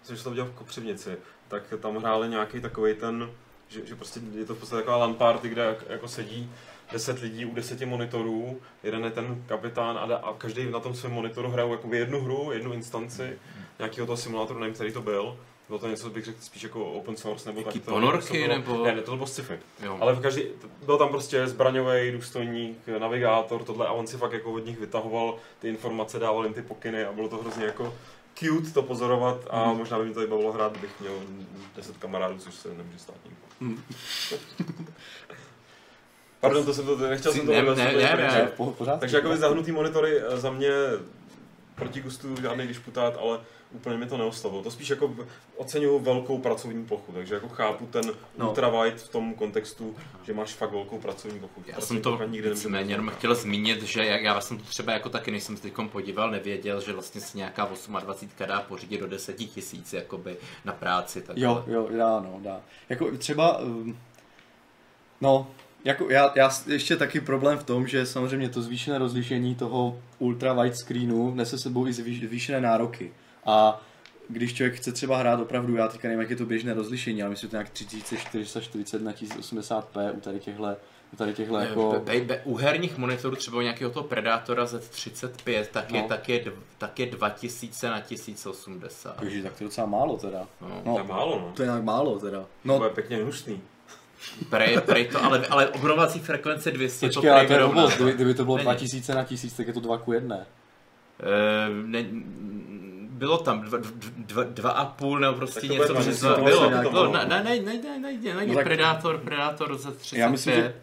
myslím, že jsem to udělal v Kopřivnici, tak tam hráli nějaký takovej ten, že, že prostě je to v podstatě taková LAN party, kde jak, jako sedí deset lidí u deseti monitorů, jeden je ten kapitán a, a každý na tom svém monitoru hrajou jakoby jednu hru, jednu instanci, nějakého toho simulátoru, nevím, který to byl. Bylo to něco, bych řekl, spíš jako open source nebo taky ponorky nebo... Ne, ne, to bylo sci-fi. Jo. Ale v každý... Byl tam prostě zbraňový důstojník, navigátor, tohle a on si fakt jako od nich vytahoval ty informace, dával jim ty pokyny a bylo to hrozně jako cute to pozorovat a mm. možná by mi to i bavilo hrát, kdybych měl deset kamarádů, což se nemůže stát nikdo. Pardon, to jsem to... Nechtěl jsem to... Ne, ne, ne, ne. Takže jakoby zahnutý monitory za mě proti gustu žádnej disputát, ale úplně mi to neoslovilo. To spíš jako oceňuju velkou pracovní plochu, takže jako chápu ten no. ultrawide v tom kontextu, že máš fakt velkou pracovní plochu. Já pracovní jsem to víceméně chtěl zmínit, že jak, já jsem to třeba jako taky, než jsem se teďkom podíval, nevěděl, že vlastně si nějaká dvacet osm dá pořídit do deset tisíc jakoby na práci. Takhle. Jo, jo, dá, no, dá. Jako třeba, no, Jako já, já ještě taky problém v tom, že samozřejmě to zvýšené rozlišení toho ultra wide screenu nese sebou i zvýšené nároky. A když člověk chce třeba hrát opravdu, já teďka nevím, jak je to běžné rozlišení, ale myslím, že to nějak tři tisíce čtyři sta čtyřicet na tisíc osmdesát pé u tady těchto tady těchto jako... U herních monitorů třeba nějakého toho Predátora zet třicet pět, tak, no. je, tak, je, tak je dva tisíce na tisíc osmdesát. Takže tak to je docela málo teda. No, no, to je málo, no. To je nějak málo teda. No. To je pěkně hnusný. Prej, prej to, ale, ale obnovací frekvence dvě stě. Počkej, to ale to je robost, kdyby, kdyby to bylo dva tisíce na tisíc, tak je to dva ku jedné. Ehm, ne, bylo tam dva, dva, dva a půl, nebo prostě něco přesně bylo. bylo ne, ne, ne, ne, ne, ne, no Predátor, Predátor za třicet pět.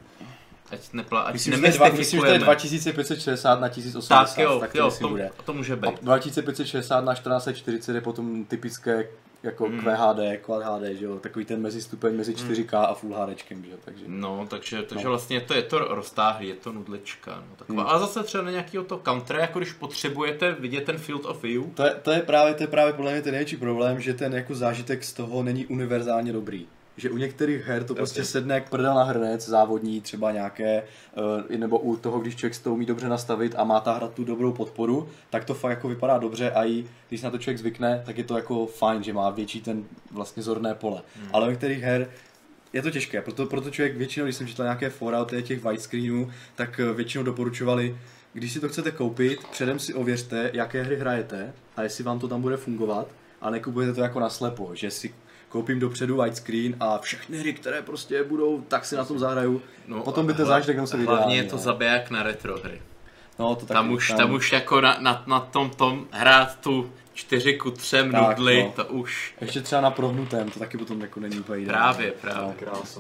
Ať nepla, ať myslím, že to je dva tisíce pět set šedesát na tisíc osmdesát, tak, jo, tak to jo, myslím tom, bude. To může být. A dva tisíce pět set šedesát na čtrnáct set čtyřicet je potom typické jako hmm. Q H D, Quad H D, že jo, takový ten mezistupeň mezi čtyři ká hmm. a Full HDčkem, že jo, takže. No, takže, takže no. vlastně to je to roztáhlý, je to nudlička, no taková. Hmm. A zase třeba na nějakýho to Counter, jako když potřebujete vidět ten field of view. To je, to je právě, to je právě podle mě ten největší problém, že ten jako zážitek z toho není univerzálně dobrý. Že u některých her to okay. prostě sedne jak prdel na hrnec, závodní třeba nějaké, nebo u toho, když člověk se to umí dobře nastavit a má ta hra tu dobrou podporu, tak to fakt jako vypadá dobře a i když na to člověk zvykne, tak je to jako fajn, že má větší ten vlastně zorné pole. Hmm. Ale u některých her je to těžké, proto, proto člověk většinou, když jsem četl nějaké fora od těch widescreenů, tak většinou doporučovali, když si to chcete koupit, předem si ověřte, jaké hry hrajete a jestli vám to tam bude fungovat a nekupujete to jako naslepo, že si koupím dopředu widescreen a všechny hry, které prostě budou, tak si na tom zahraju. No, potom by ten zážitek nemusel být ideální. Hlavně je to zabiják na retro hry. No, to tam, už, tam... tam už jako na, na, na tom tom hrát tu čtyři ku třem nudli, no. To už... Ještě třeba na prohnutém, to taky potom jako není úplně ideální. Právě, právě. No, krása.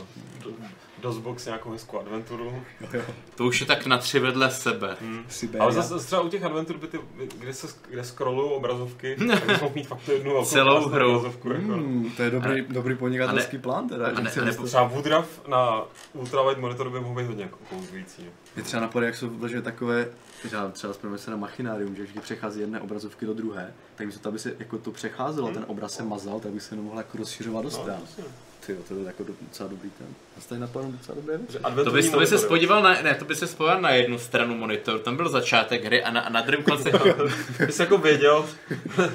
DOSBox nějakou hezkou adventuru. To už je tak na tři vedle sebe. Hmm. Ale zase třeba u těch adventur, ty, kde se kde scrollují obrazovky, tak jsou mít fakt jednu velkou celou hru. Obrazovku, hmm, jako. To je dobrý, a dobrý podnikatelský plán teda. A ne, a nebo... Třeba Woodraff na ultrawide monitoru by mohl být hodně kouzlující. Je třeba napadá, jak jsou vložili takové, třeba zpětujeme se na machinárium, že když přechází jedné obrazovky do druhé, tak by se to, aby se jako to přecházelo, hmm. ten obraz se mazal, tak by se nemohla jako rozšiřovat dost dál. No, ty, to je jako docela dobrý ten. A tady napadnou docela dobré věci. To by, to by se spodíval na, ne, to by se spodíval na jednu stranu monitoru, tam byl začátek hry a na, na druhém konci bys jako věděl,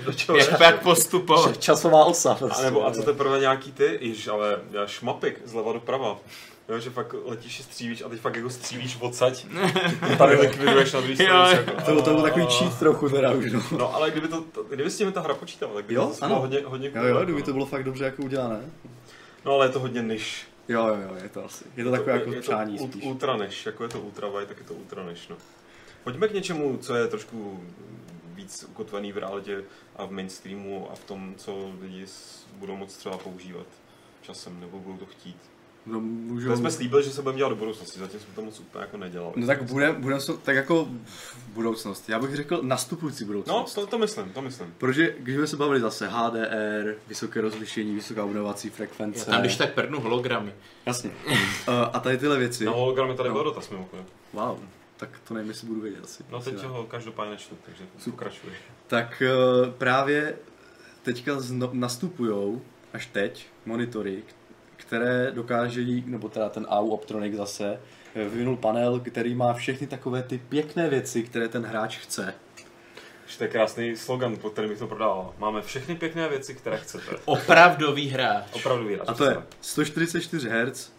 do čeho jak, jak postupovat. Časová osa. Prostě. A nebo a co teprve nějaký ty, již, ale šmapik zleva doprava. Jo, že fakt letíš, střívíš a teď fakt jako střívíš odsaď, tady likviduješ na druhý stranu. Jako, to, to byl takový cheat trochu teda už. No, no ale kdyby, to, kdyby s tím ta hra počítala, tak kdyby jo, to bylo hodně, hodně jo, jo, kdyby to bylo fakt dobře jako udělané. No ale je to hodně niž. Jo, jo, jo, je to asi. Je to takové jako přání spíš. Ultra niž, jako je to ultra wide, tak je to ultra niž, no. Pojďme k něčemu, co je trošku víc ukotvený v realitě a v mainstreamu a v tom, co lidi budou moc třeba používat časem, nebo budou to chtít. No, můžu... To jsme slíbili, že se budeme dělat do budoucnosti, zatím jsme to moc úplně jako nedělali. No tak budeme, budem, tak jako budoucnost, já bych řekl nastupující budoucnost. No to, to myslím, to myslím. Protože když jsme se bavili zase H D R, vysoké rozlišení, vysoká obnovací frekvence. Já tam když tak prdnu hologramy. Jasně. A tady tyhle věci. No hologramy tady no. Byl dotaz mimochodem. Wow, tak to nevím, jestli budu vědět asi. No teď ho každopádně nečtu, takže pokračuji. Tak právě teďka nastupujou, až teď, monitory, které dokážejí, nebo teda ten A U Optronics zase, vyvinul panel, který má všechny takové ty pěkné věci, které ten hráč chce. To je krásný slogan, pod kterým bych to prodával. Máme všechny pěkné věci, které chcete. Opravdový hráč. Opravdový hráč. A to je sto čtyřicet čtyři hertz,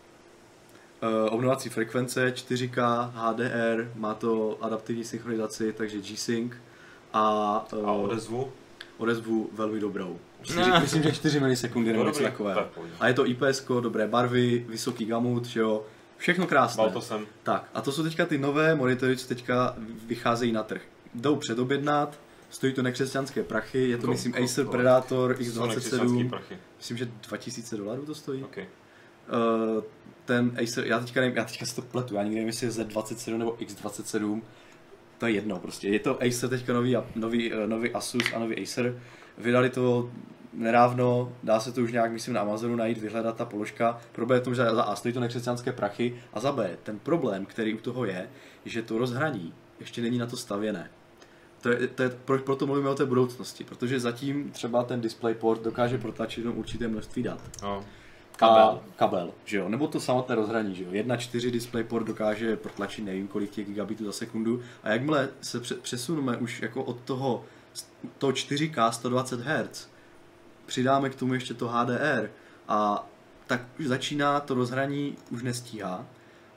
obnovací frekvence, čtyři ká, H D R, má to adaptivní synchronizaci, takže G-Sync. A, a odezvu? Odezvu velmi dobrou. čtyři, myslím, že čtyři milisekundy nebo něco takového. A je to I P S ko, dobré barvy, vysoký gamut, že jo, všechno krásné. Mal to sem. Tak, a to jsou teďka ty nové monitory, co teďka vycházejí na trh. Jdou předobjednat, stojí to nekřesťanské prachy, je to, go, myslím, go, Acer go, Predator X dvacet sedm, myslím, že dva tisíce dolarů to stojí. Okay. Uh, ten Acer, já teďka nevím, já teďka si to pletu, já nikdy nevím, jestli je Z dvacet sedm nebo X dvacet sedm, to je jedno prostě. Je to Acer teďka nový, nový, nový Asus a nový Acer. Vydali to nedávno, dá se to už nějak, myslím, na Amazonu najít, vyhledat ta položka. Problém je to, že za A stojí to nekřesťanské prachy a za B ten problém, který u toho je, že to rozhraní ještě není na to stavěné. To je, to je, proto mluvíme o té budoucnosti, protože zatím třeba ten DisplayPort dokáže protlačit jenom určité množství dat. No. kabel. kabel že jo? Nebo to samotné rozhraní. Že jo? jedna čtyři DisplayPort dokáže protlačit nevím kolik těch gigabitů za sekundu a jakmile se přesuneme už jako od toho, toho čtyři ká sto dvacet hertz, přidáme k tomu ještě to H D R a tak už začíná to rozhraní, už nestíhá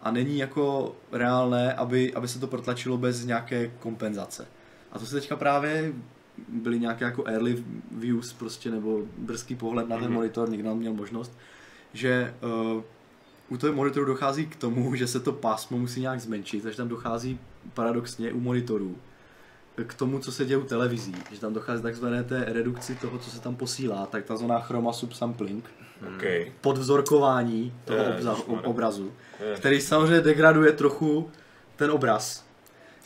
a není jako reálné, aby, aby se to protlačilo bez nějaké kompenzace. A to se teďka právě byly nějaké jako early views prostě, nebo brzký pohled na ten mm-hmm. monitor, nikdo neměl možnost, že uh, u toho monitoru dochází k tomu, že se to pásmo musí nějak zmenšit, takže tam dochází paradoxně u monitorů k tomu, co se děje u televizí, že tam dochází takzvané té redukci toho, co se tam posílá, tak takzvaná chroma subsampling, okay. podvzorkování toho je, obzahu, obrazu, je. Který samozřejmě degraduje trochu ten obraz.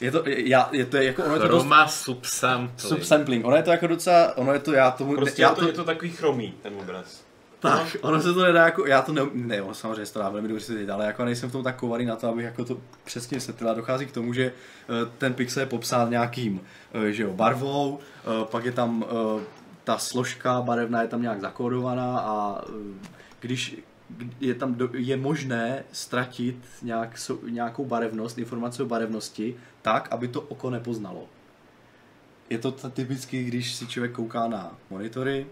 Je to, já, je to jako, ono je to Chroma dost, subsampling. subsampling. Ono je to jako docela, ono je to, já tomu... Prostě já je, to, to, je to takový chromý, ten obraz. Tak, ono se to nedá jako, já to ne, ne ono samozřejmě se to dá velmi dobře světlit, ale jako nejsem v tom tak kovaný na to, abych jako to přesně světlil a dochází k tomu, že ten pixel je popsán nějakým, že jo, barvou, pak je tam ta složka barevná, je tam nějak zakódovaná a když je tam, je možné ztratit nějak, nějakou barevnost, informaci o barevnosti, tak, aby to oko nepoznalo. Je to typicky, když si člověk kouká na monitory,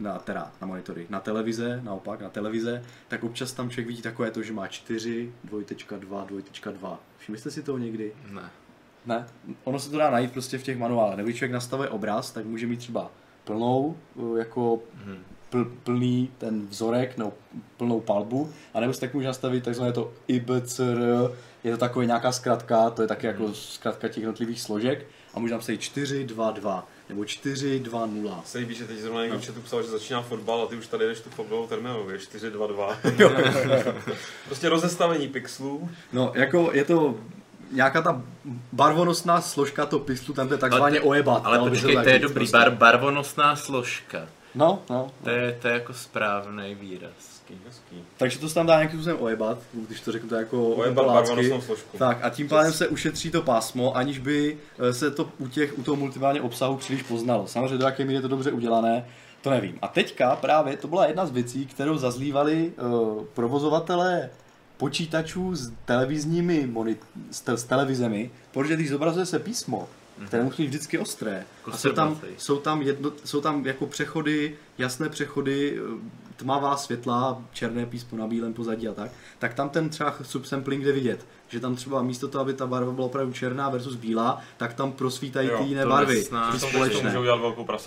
na, teda, na monitory, na televize, naopak na televize, tak občas tam člověk vidí takové to, že má čtyři, dva, dva, dva. Všimli jste si toho někdy? Ne. Ne? Ono se to dá najít prostě v těch manuálech. Nebo když člověk nastavuje obraz, tak může mít třeba plnou, jako hmm. pl, plný ten vzorek, nebo plnou palbu, a nebo si tak může nastavit takzvané to I B C R, je to takové nějaká zkratka, to je taky jako zkratka těch jednotlivých složek, a můžeme napsat čtyři, dva, dva. Nebo čtyři, dva, nula. Se líbí, že teď zrovna někdo chatu psal, že začíná fotbal a ty už tady jdeš tu fotbalovou terminologii, čtyři, dva, dva. Prostě rozestavení pixelů. No, jako je to nějaká ta barvonosná složka toho pixelu, tam to je takzvaně ojebat. Ale no, počkej, to je dobrý, prostě. Bar, barvonosná složka. No, no. no. To, je, to je jako správný výraz. Hezký. Takže to se tam dá nějakým způsobem ojebat, když to řeknu to jako ojebat barvonosnou složku. Tak a tím pádem se ušetří to pásmo, aniž by se to u, těch, u toho multimediálního obsahu příliš poznalo. Samozřejmě do jaké míry je to dobře udělané, to nevím. A teďka právě to byla jedna z věcí, kterou zazlívali uh, provozovatelé počítačů s televizními monit- s, te- s televizemi, protože když zobrazuje se písmo, které musí být vždycky ostré. A jsou tam, jsou, tam jedno, jsou tam jako přechody, jasné přechody, tmavá světla, černé písmo na bílém pozadí a tak. Tak tam ten třeba subsampling jde vidět, že tam třeba místo toho, aby ta barva byla opravdu černá versus bílá, tak tam prosvítají jo, ty jiné barvy. To společné.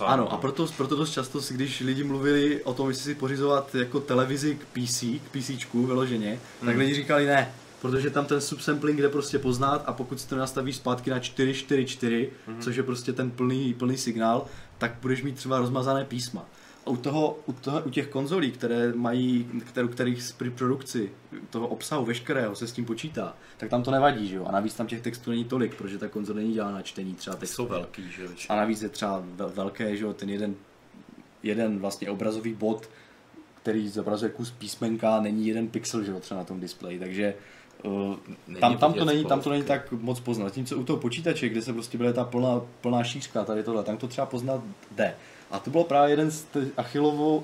Ano, a proto, proto dost často, když lidi mluvili o tom, jestli si pořizovat jako televizi k P C, k PCčku vyloženě, hmm. tak lidi říkali ne. Protože tam ten subsampling jde prostě poznat a pokud si to nastavíš zpátky na čtyři, čtyři, čtyři, mm-hmm. což je prostě ten plný, plný signál, tak budeš mít třeba rozmazané písma. A u, toho, u, toho, u těch konzolí, které mají, kterou, kterých při produkci toho obsahu veškerého se s tím počítá, tak tam to nevadí, že jo? A navíc tam těch textů není tolik, protože ta konzole není dělána na čtení třeba textů. Jsou velký, že jo? A navíc je třeba velké, že jo? Ten jeden, jeden vlastně obrazový bod, který zobrazuje kus písmenka, není jeden pixel, že jo? Třeba na tom displeji, takže Uh, tam, tam, to není, tam to není tak moc poznat. Zatímco u toho počítače, kde se prostě byla ta plná, plná šířka, tady tohle, tam to třeba poznat jde. A to bylo právě jeden z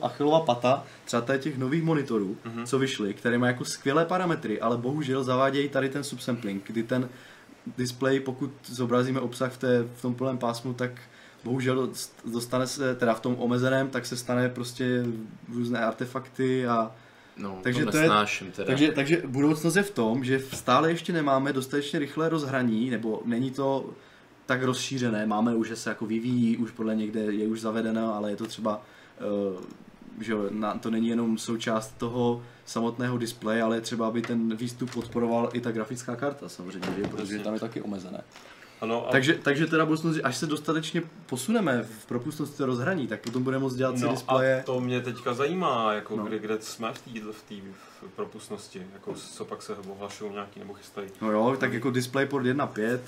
Achillova pata, třeba tady těch nových monitorů, uh-huh. co vyšly, které mají jako skvělé parametry, ale bohužel zavádějí tady ten subsampling, kdy ten display, pokud zobrazíme obsah v, té, v tom plném pásmu, tak bohužel dostane se, teda v tom omezeném, tak se stane prostě různé artefakty a no, takže, to to je, takže, takže budoucnost je v tom, že stále ještě nemáme dostatečně rychlé rozhraní, nebo není to tak rozšířené, máme už, že se jako vyvíjí, už podle někde je už zavedeno, ale je to třeba, uh, že na, to není jenom součást toho samotného displeje, ale třeba, aby ten výstup podporoval i ta grafická karta samozřejmě, že? Protože tam je taky omezené. Ano, ale... takže, takže teda až se dostatečně posuneme v propustnosti rozhraní, tak potom budeme moct dělat si no displeje. A to mě teďka zajímá, jako no. kde, kde jsme v té v v propustnosti, jako co pak se ohlašují nějaký nebo chystají. No jo, tak jako DisplayPort jedna pět,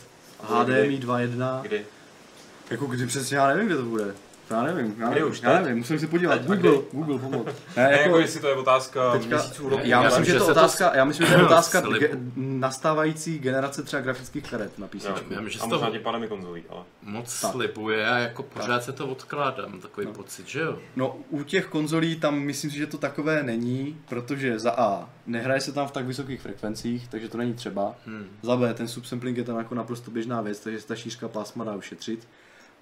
H D M I dva jedna. Kdy? Jako kdy přesně já nevím, kde to bude. Já nevím, já nevím, já nevím, musím si podívat. Teď, Google, Google pomoct. Ne, jako, jako jestli to je otázka teďka, měsíců roku. Já myslím, že to otázka, já myslím, že to je otázka ge, nastávající generace třeba grafických karet na pé cé. Já myslím, že to možná tím pádem i konzolí, ale moc tak slibuje a jako pořád tak se to odkládám, takový no. pocit, že jo? No u těch konzolí tam myslím si, že to takové není, protože za A nehraje se tam v tak vysokých frekvencích, takže to není třeba. Hmm. Za B ten subsampling je tam jako naprosto běžná věc, takže se ta šířka plásma dá ušetřit.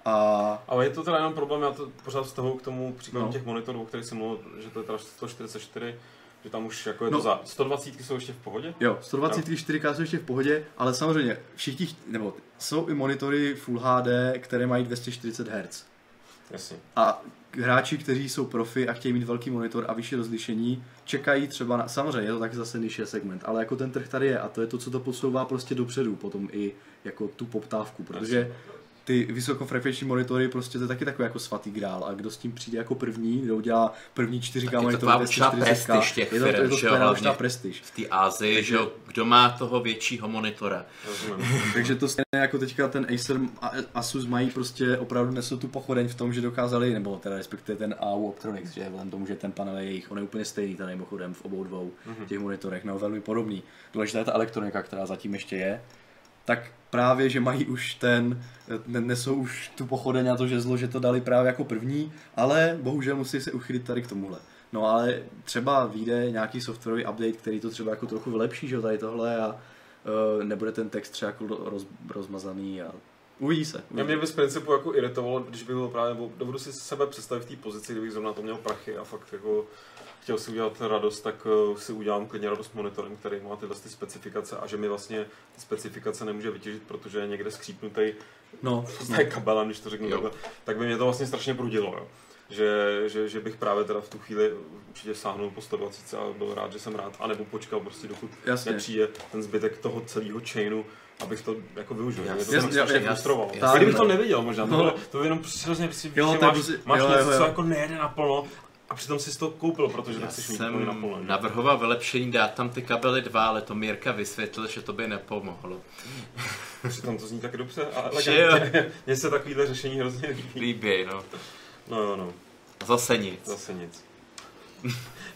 A... Ale je to teda jenom problém, já to pořád vztahuji k tomu příkladu no. těch monitorů, o kterých jsem mluvil, že to je teda sto čtyřicet čtyři, že tam už jako je no. to za sto dvacet jsou ještě v pohodě? Jo, sto dvacet no. čtyři ká jsou ještě v pohodě, ale samozřejmě všichni, nebo jsou i monitory Full há dé, které mají dvě stě čtyřicet hertz. Jasně. A hráči, kteří jsou profi a chtějí mít velký monitor a vyšší rozlišení, čekají třeba na, samozřejmě je to taky zase nižší segment, ale jako ten trh tady je a to je to, co to posouvá prostě dopředu, potom i jako tu poptávku, protože jasně. ty vysokofrekvenční monitory, prostě to je taky takový jako svatý grál a kdo s tím přijde jako první, kdo udělá první čtyři ká monitory, dvě stě čtyřicet, těch je to, firm, je to skvělá určitá prestiž. V té Asii, takže, že jo, kdo má toho většího monitora. Takže to stejně jako teďka ten Acer a Asus mají prostě opravdu nesou tu pochodeň v tom, že dokázali, nebo teda respektive ten á ú Optronics, že vzhledem tomu, že ten panel je jejich, on je úplně stejný tady mimochodem v obou dvou mm-hmm. těch monitorech, no velmi podobný. Důležitá je ta elektronika, která zatím ještě je, tak právě, že mají už ten, nesou už tu pochodeň a to žezlo, že to dali právě jako první, ale bohužel musí se uchylit tady k tomuhle. No ale třeba vyjde nějaký softwarový update, který to třeba jako trochu vylepší, že tady tohle a uh, nebude ten text třeba jako roz, rozmazaný a uvidí se. Uvidí. Já mě by z principu jako iritovalo, když by bylo právě, dovedu si sebe představit v té pozici, kdybych zrovna to měl prachy a fakt jako chtěl si udělat radost, tak si udělám klidně radost monitorem, který má tyhle ty specifikace a že mi vlastně ty specifikace nemůže vytěžit, protože je někde skřípnutý no, prostě kabelem, když to řeknu takhle, tak by mě to vlastně strašně prudilo, jo. Že, že, že bych právě teda v tu chvíli určitě sáhnul po sto dvacet a byl rád, že jsem rád, anebo počkal prostě dokud jasně. nepřijde ten zbytek toho celého chainu, abych to jako využil. Mě to jsem strašně frustroval. Kdybych to neviděl možná, no. tohle, to by jenom přirozeně, že máš, máš něco, co jako nejede naplno, a přitom jsi to koupil, protože já tak jsi jsem na pole, navrhoval vylepšení dát tam ty kabely dva, ale to Mírka vysvětlil, že to by nepomohlo. Přitom to zní taky dobře, ale mně se takovýhle řešení hrozně líbí. Líbí, no. No jo, no. Zase nic. Zase nic.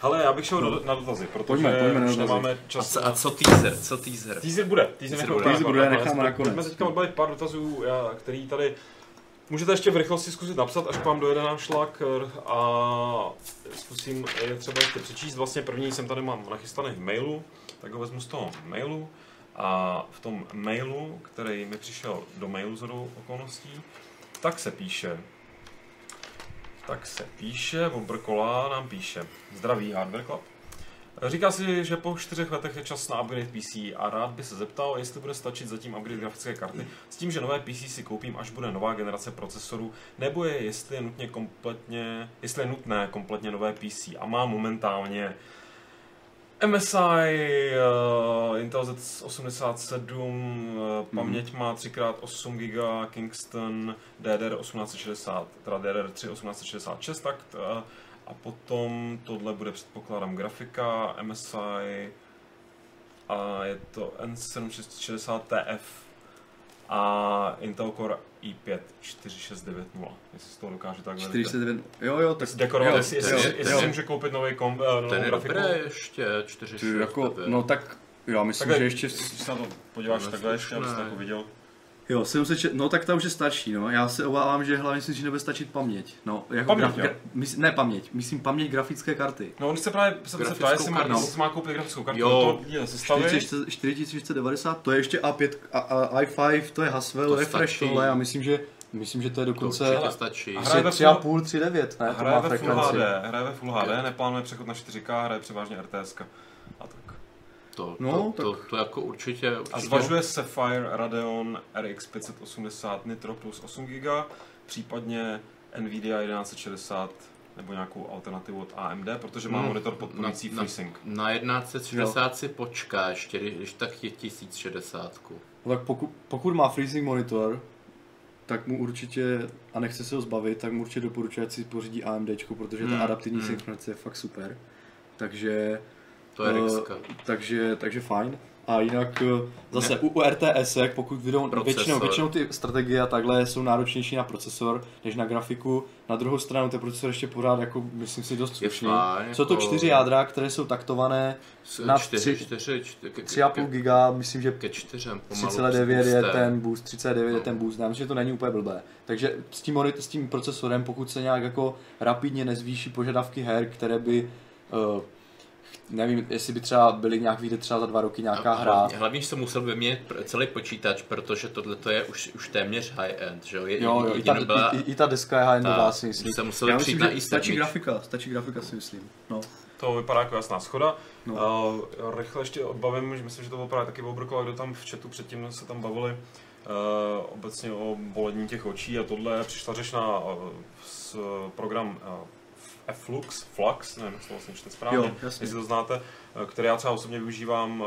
Hele, já bych šel no. na dotazy, protože pojďme, pojďme na už nemáme čas. A co, a co teaser? Co teaser? Teaser bude. Teaser bude, necháme nakonec. Pojďme teďka odbavit pár dotazů, který tady... Můžete ještě v rychlosti zkusit napsat, až k vám dojede náš šlak a zkusím je třeba ještě přečíst. Vlastně první jsem tady mám nachystaný v mailu, tak ho vezmu z toho mailu a v tom mailu, který mi přišel do mailu shodou okolností, tak se píše, tak se píše, Obrkola nám píše, zdravý Hardware Club. Říká si, že po čtyřech letech je čas na upgrade pé cé a rád by se zeptal, jestli bude stačit zatím upgrade grafické karty s tím, že nové pé cé si koupím, až bude nová generace procesorů, nebo je, jestli je, nutně kompletně, jestli je nutné kompletně nové pé cé a má momentálně em es í, uh, Intel zet osmdesát sedm, uh, paměť má tři krát osm gigabajtů, Kingston, dé dé er osmnáct šedesát, teda dé dé er tři osmnáct šedesát šest, tak uh, a potom tohle bude, předpokládám, grafika, em es í a je to en sedm set šedesát té ef a Intel Core i pět čtyři šest devět nula, jestli si toho dokáže takhle čtyři devět, jo jo, tak dekorovat, jo, jestli, jo, jestli, jo, jestli jo. může koupit nový komp, novou ten grafiku. Ten je ještě čtyři sta jako, no tak, já myslím, takhle, že ještě... Když se na to podíváš no, takhle ještě, abys to jako viděl. Jo, sedm set šedesát, no tak ta už je starší, no. Já se obávám, že hlavně si, že nebude stačit paměť. No, jako paměť, graf, gra, mys, ne paměť, myslím paměť grafické karty. No, on se právě se ptá, jestli má, má koupit grafickou kartu, jo, to je čtyřicet čtyři devadesát, to je ještě á pět, a, a, i pět, to je Haswell, to refresh tohle, a myslím, že myslím, že to je dokonce tři a půl, tři devět, ne, to má frekvenci. Hraje ve Full há dé, neplánuje přechod na čtyři ká, hraje převážně er té es ká. To, no, to, to, to jako určitě, určitě... A zvažuje Sapphire Radeon er iks pět set osmdesát Nitro plus osm gigabajtů, případně Nvidia jedenáct šedesát nebo nějakou alternativu od á em dé, protože má hmm. monitor podporující FreeSync. Na, na jedenáct šedesát no. si počká ještě, když tak je tisíc šedesát. No tak poku, pokud má FreeSync monitor, tak mu určitě, a nechce se ho zbavit, tak mu určitě doporučuji, ať si pořídí á em déčko, protože hmm. ta adaptivní hmm. synchronizace je fakt super. Takže... To je uh, takže, takže fajn. A jinak zase u R T S, pokud vědou, většinou, většinou ty strategie a takhle jsou náročnější na procesor než na grafiku. Na druhou stranu ten procesor ještě pořád, jako, myslím si, dost slušný. Jsou to čtyři jádra, které jsou taktované na tři a půl giga, myslím, že tři celá devět je ten boost, třicet devět je ten boost, že to není úplně blbé. Takže s tím, s tím procesorem, pokud se nějak jako rapidně nezvýší požadavky her, které by... Uh, nevím, jestli by třeba byly nějak, vyjde třeba za dva roky nějaká hra. Hlavně, hlavně jsem musel vyměnit celý počítač, protože tohle je už, už téměř high-end, že jo? Je, jo, jo i, ta, byla, i, i ta deska je high-end, dá si myslím. Jsem musel přijít na i sedm. Stačí grafika, stačí grafika si myslím. No. To vypadá jako jasná schoda. No. Uh, rychle ještě odbavím, že myslím, že to opravdu taky obrkoval, kdo tam v chatu předtím se tam bavili uh, obecně o bolení těch očí a tohle přišla řeč na uh, s, uh, program uh, Flux, Flux, nevím, jestli to vlastně čte správně, jo, jestli to znáte, který já třeba osobně využívám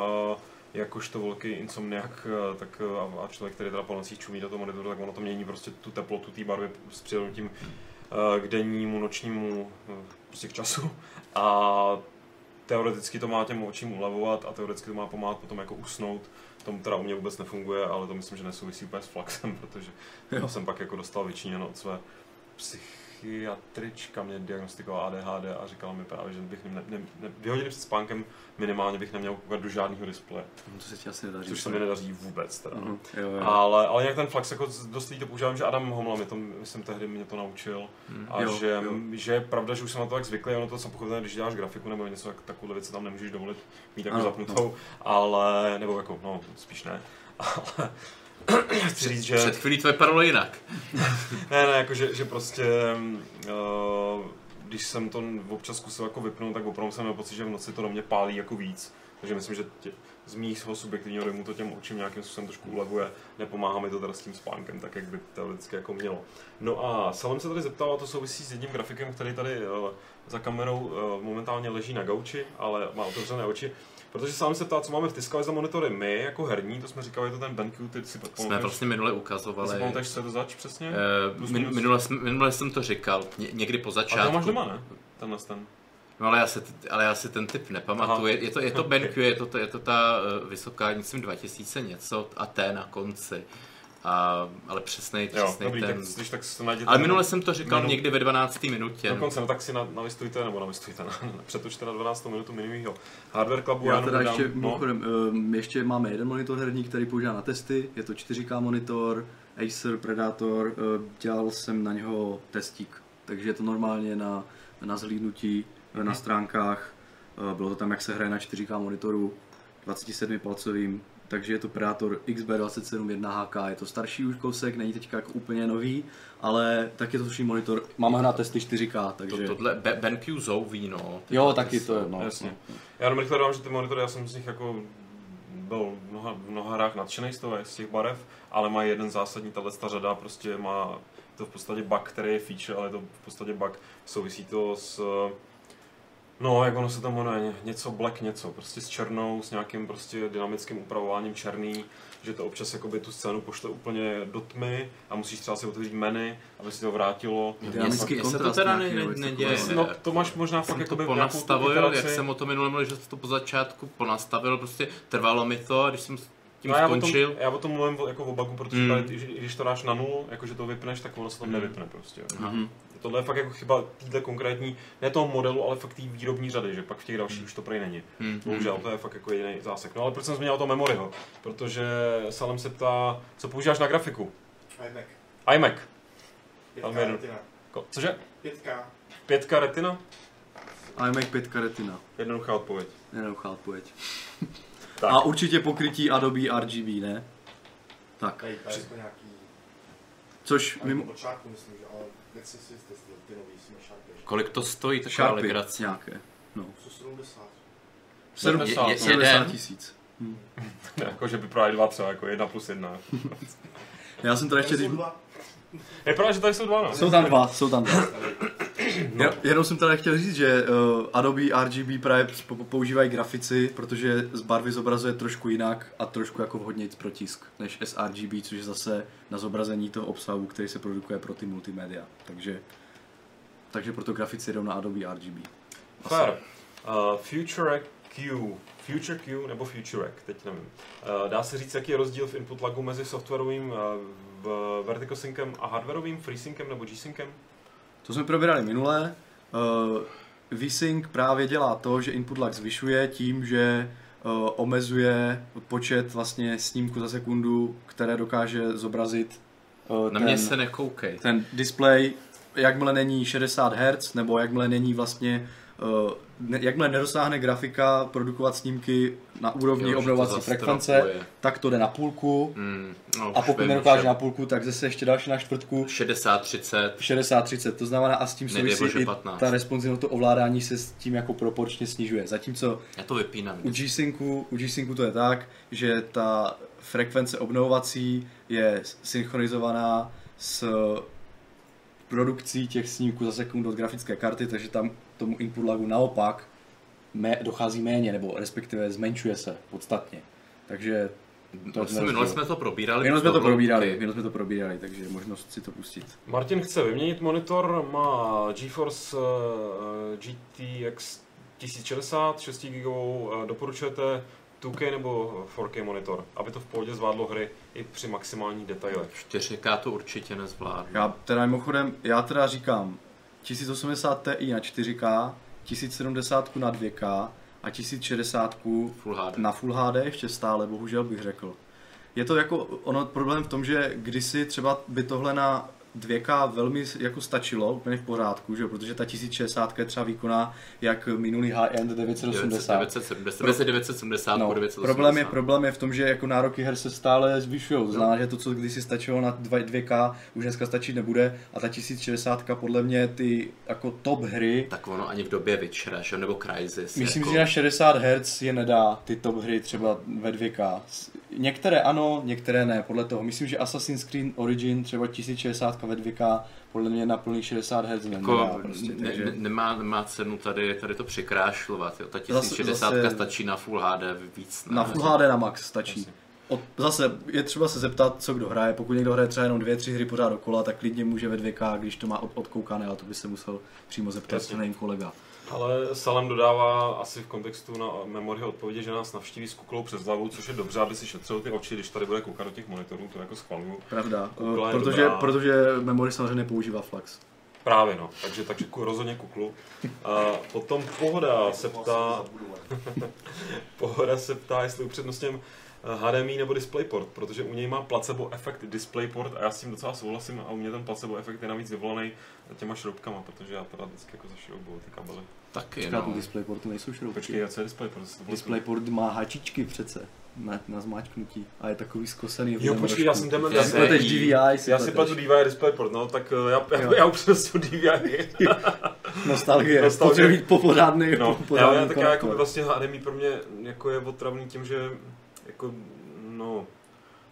jakožto velký insomniak, tak a člověk, který teda po nocích čumí do toho monitoru, tak ono to mění prostě tu teplotu té barvy s přihlednutím k dennímu, nočnímu prostě k času. A teoreticky to má těm očím ulevovat a teoreticky to má pomáhat potom jako usnout. To teda u mě vůbec nefunguje, ale to myslím, že nesouvisí úplně s Fluxem, protože jo. jsem pak jako dostal vyčiněno od své psych. Psychiatrička mě diagnostikovala A D H D a říkala mi právě, že bych ne, ne, ne, vyhodili před spánkem minimálně bych neměl koukat do žádného displeje. To se ti asi nedaří. Což se mi nedaří vůbec teda. Uh-huh. Jo, jo. Ale, ale nějak ten Flux jako dost lidí to používám, že Adam Homla mi to, myslím, tehdy mě to naučil. Mm. A jo, že, jo. že je pravda, že už jsem na to tak zvyklý, ono to samozřejmě, když děláš grafiku nebo něco, tak takovou věci tam nemůžeš dovolit mít jako zapnutou, no. ale, nebo jako, no spíš ne, ale... Chci říct, že... Před chvílí to vypadalo jinak. ne, ne, jakože že prostě, uh, když jsem to občas zkusil jako vypnout, tak opravdu jsem měl pocit, že v noci to do mě pálí jako víc. Takže myslím, že tě, z mých subjektivního dojmu to těm očím nějakým způsobem trošku ulevuje. Nepomáhá mi to teda s tím spánkem, tak jak by teoreticky jako mělo. No a Salem se tady zeptal, a to souvisí s jedním grafikem, který tady uh, za kamerou uh, momentálně leží na gauči, ale má otevřené oči. Protože sám se ptá, co máme v Tiskavě za monitory my, jako herní, to jsme říkali, to ten BenQ, ty si pamatuješ? Jsme vlastně minule ukazovali. Si pamatuješ, co je to zač přesně? Uh, min, minule, minule jsem to říkal, Ně, někdy po začátku. A to máš doma, ne? Tenhle ten. No ale já, si, ale já si ten typ nepamatuju. Je, je to, je to BenQ, je to, je to ta vysoká, myslím dva tisíce něco a T na konci. A, ale přesnej, přesnej jo, dobrý, ten... Tak, tak ale minule jsem to říkal minu... někdy ve dvanácté minutě. Dokonce, no tak si na, navistujte, nebo navistujte, na, na, přetučte na dvanáctou minutu minimýho Hardware Clubu. Já, já teda ještě, dám, no. chodem, um, ještě máme jeden monitor herní, který používá na testy, je to čtyři ká monitor, Acer Predator, um, dělal jsem na něho testík, takže je to normálně na, na zhlídnutí, mm-hmm. na stránkách, uh, bylo to tam, jak se hraje na čtyři ká monitoru, dvacet sedm palcovým. Takže je to Predator X B dvacet sedm jedna H K, je to starší už kousek, není teďka jako úplně nový, ale tak je to slušný monitor, mám na testy čtyři ká, takže... To, tohle BenQ zouví, no. Jo, taky to je, no. Jasně. Já jenom rychle dodám, že ty monitory, já jsem z nich jako byl v mnoha, mnoha hrách nadšenej z, toho, z těch barev, ale má jeden zásadní, tato řada prostě má to v podstatě bug, který je feature, ale je to v podstatě bug, souvisí to s... No, jak ono se tam jmenuje, něco black něco, prostě s černou, s nějakým prostě dynamickým upravováním černý, že to občas jakoby tu scénu pošle úplně do tmy a musíš třeba si otevřít menu, aby si to vrátilo. Dynamický se to teda ne, ne, neděje. No, to máš možná fakt jakoby nějakou ponastavil, jak jsem o tom minule mluvil, že to po začátku ponastavil, prostě trvalo mi to, a když jsem tím no, skončil. Já o tom mluvím jako o bugu, protože mm. tady, když to dáš na nulu, jakože to vypneš, tak ono se tam nevypne prostě. Mm. Tohle je fakt jako chyba této konkrétní, ne toho modelu, ale fakt té výrobní řady, že pak v těch dalších už to prej není. Hmm. Bohužel, to je fakt jako jediný zásek. No ale proč jsem změnil to memoryho? Protože Salem se ptá, co používáš na grafiku? iMac. iMac. Pětka retina. Cože? Pětka. Pětka retina? iMac pětka retina. Jednoduchá odpověď. Jednoduchá odpověď. Tak. A určitě pokrytí Adobe R G B, ne? Tak. Přesně nějaký... Což mimo... Počátku myslím, že ale... Kolik to stojí, taková Sharpy, legrace? Nějaké, no. sedmdesát tisíc. Hm. Jako, že by právě dva třeba, jako jedna plus jedna. Já jsem tady ještě... Tady když... Je pravda, že tady jsou dva, no. Jsou tam dva, jsou tam dva. No. Jenom jsem teda chtěl říct, že uh, Adobe R G B právě používají grafici, protože z barvy zobrazuje trošku jinak a trošku jako vhodnějc protisk než sRGB, což je zase na zobrazení toho obsahu, který se produkuje pro ty multimédia. Takže, takže proto grafici jdou na Adobe R G B. Fair. Uh, Future Q, Future Q nebo Futurek, teď nevím. Dá se říct, jaký je rozdíl v input lagu mezi softwarovým vertical syncem a hardwarovým, FreeSynkem nebo G-Synkem? To jsme probírali minule. VSync právě dělá to, že input lag zvyšuje tím, že omezuje počet vlastně snímků za sekundu, které dokáže zobrazit ten, na mě se nekoukej. Ten display, jakmile není šedesát hertz, nebo jakmile není vlastně, ne, jakmile nedosáhne grafika produkovat snímky na úrovni obnovovací frekvence, tak to jde na půlku, mm, no, a pokud nedokáže na půlku, tak zase ještě další na čtvrtku. šedesát třicet. šedesát třicet, to znamená, a s tím souvisí i ta responsivnost, to ovládání se s tím jako proporčně snižuje. Zatímco Já to vypínám, u G-Syncu, u G-Syncu to je tak, že ta frekvence obnovovací je synchronizovaná s produkcí těch snímků za sekundu od grafické karty, takže tam tomu input lagu naopak dochází méně, nebo respektive zmenšuje se podstatně. Takže to vlastně minule jsme to probírali. Minule jsme to probírali, minule jsme to probírali, takže je možnost si to pustit. Martin chce vyměnit monitor, má GeForce G T X tisíc šedesát, šest gigabajtů, doporučujete dva ká nebo čtyři ká monitor, aby to v pohodě zvládlo hry i při maximální detailech. čtyři ká to určitě nezvládne. Já teda mimochodem, já teda říkám tisíc osmdesát Ti na čtyři ká, tisíc sedmdesát na dva ká a tisíc šedesát Full na Full H D ještě stále, bohužel bych řekl. Je to jako ono problém v tom, že kdysi třeba by tohle na dva ká velmi jako stačilo, úplně v pořádku, že? Protože ta tisíc šedesát je třeba výkonná jak minulý high-end devět set osmdesát. No, problém, je, problém je v tom, že jako nároky her se stále zvyšují. To znamená, že to, co kdysi stačilo na dva ká, už dneska stačit nebude, a ta tisíc šedesát podle mě ty jako top hry... Tak ono ani v době Witchera, že? Nebo Crysis. Myslím, jako... že na šedesát hertz je nedá ty top hry třeba ve dva ká. Některé ano, některé ne, podle toho. Myslím, že Assassin's Creed Origin třeba tisíc šedesát ve dva ká podle mě na plných šedesát hertz jako prostě, ne, takže... ne, nemá, nemá cenu tady, tady to překrášlovat. Jo. Ta tisíc šedesát zase, stačí na Full H D víc. Ne? Na Full H D na max stačí. Od, zase je třeba se zeptat, co kdo hraje. Pokud někdo hraje třeba jenom dvě, tři hry pořád dokola, tak klidně může ve dva ká, když to má od, odkoukané, ale to by se musel přímo zeptat, co nevím kolega. Ale Salem dodává asi v kontextu na memory odpovědi, že nás navštíví s kuklou přes hlavou, což je dobře, aby si šetřil ty oči, když tady bude koukat do těch monitorů, to jako schvaluju. Pravda, protože, protože memory samozřejmě nepoužívá Flux. Právě no, takže, takže rozhodně kuklu. A potom Pohoda se ptá, Pohoda se ptá, jestli upřednostněm H D M I nebo DisplayPort, protože u něj má placebo efekt DisplayPort a já s tím docela souhlasím a u mě ten placebo efekt je navíc vyvolaný těma šroubkama, protože já teda vždycky jako zašroubuju ty kabely. Taky no. DisplayPortu nejsou šroubky. Počkej, a co je DisplayPort? DisplayPort má háčičky přece na, na zmáčknutí a je takový skosený. Jo počkej, já jsem ten... Já si pletu D V I, já si pletu D V I DisplayPort, no tak já, já, já upřestu D V I. Nostalgie, potřebuji mít popořádný kontakt. Tak já jako vlastně H D M I pro mě jako je otravný tím, že jako, no,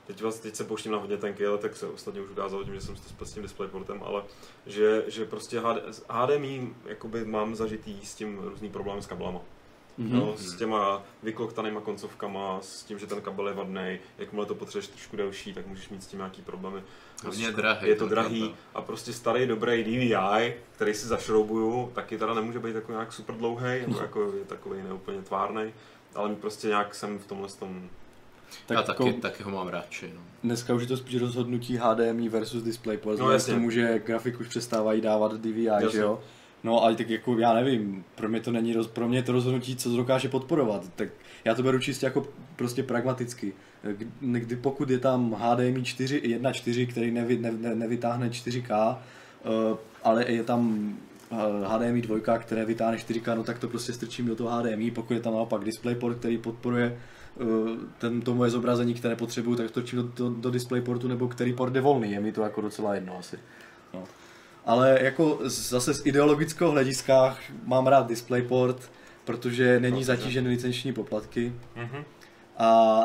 teď, vás, teď se pouštím na hodně tenký, ale tak se ostatně už ukázalo tím, že jsem to s tím DisplayPortem, ale že, že prostě H D M I jakoby mám zažitý s tím různý problém s kablama. Mm-hmm. No, s těma vykloktanýma koncovkama, s tím, že ten kabel je vadnej, jakmile to potřebuješ trošku delší, tak můžeš mít s tím nějaký problémy. Prostě, drahý, je to drahý kabel. A prostě starý dobrý D V I, který si zašroubuju, taky teda nemůže být jako nějak super dlouhý, nebo jako je takový neúplně tvárnej, ale prostě nějak jsem v tomhle tom... Tak já taky, jako, taky ho mám radši. No. Dneska už je to spíš rozhodnutí H D M I versus DisplayPort, no, k tomu, že grafik už přestávají dávat D V I, jasně. Že jo? No ale tak jako já nevím, pro mě to není, roz, pro mě to rozhodnutí, co dokáže podporovat, tak já to beru čistě jako prostě pragmaticky. Kdy, pokud je tam H D M I čtyři tečka jedna tečka čtyři, který nevy, ne, ne, nevytáhne čtyři ká, uh, ale je tam H D M I dva, které vytáhne čtyři ká, no tak to prostě strčím do toho H D M I, pokud je tam naopak DisplayPort, který podporuje ten, to moje zobrazení, které potřebuju, tak to strčím do, do, do DisplayPortu, nebo který port je volný, je mi to jako docela jedno asi. No. Ale jako zase z ideologického hlediska mám rád DisplayPort, protože není zatížen licenční poplatky. Mm-hmm. A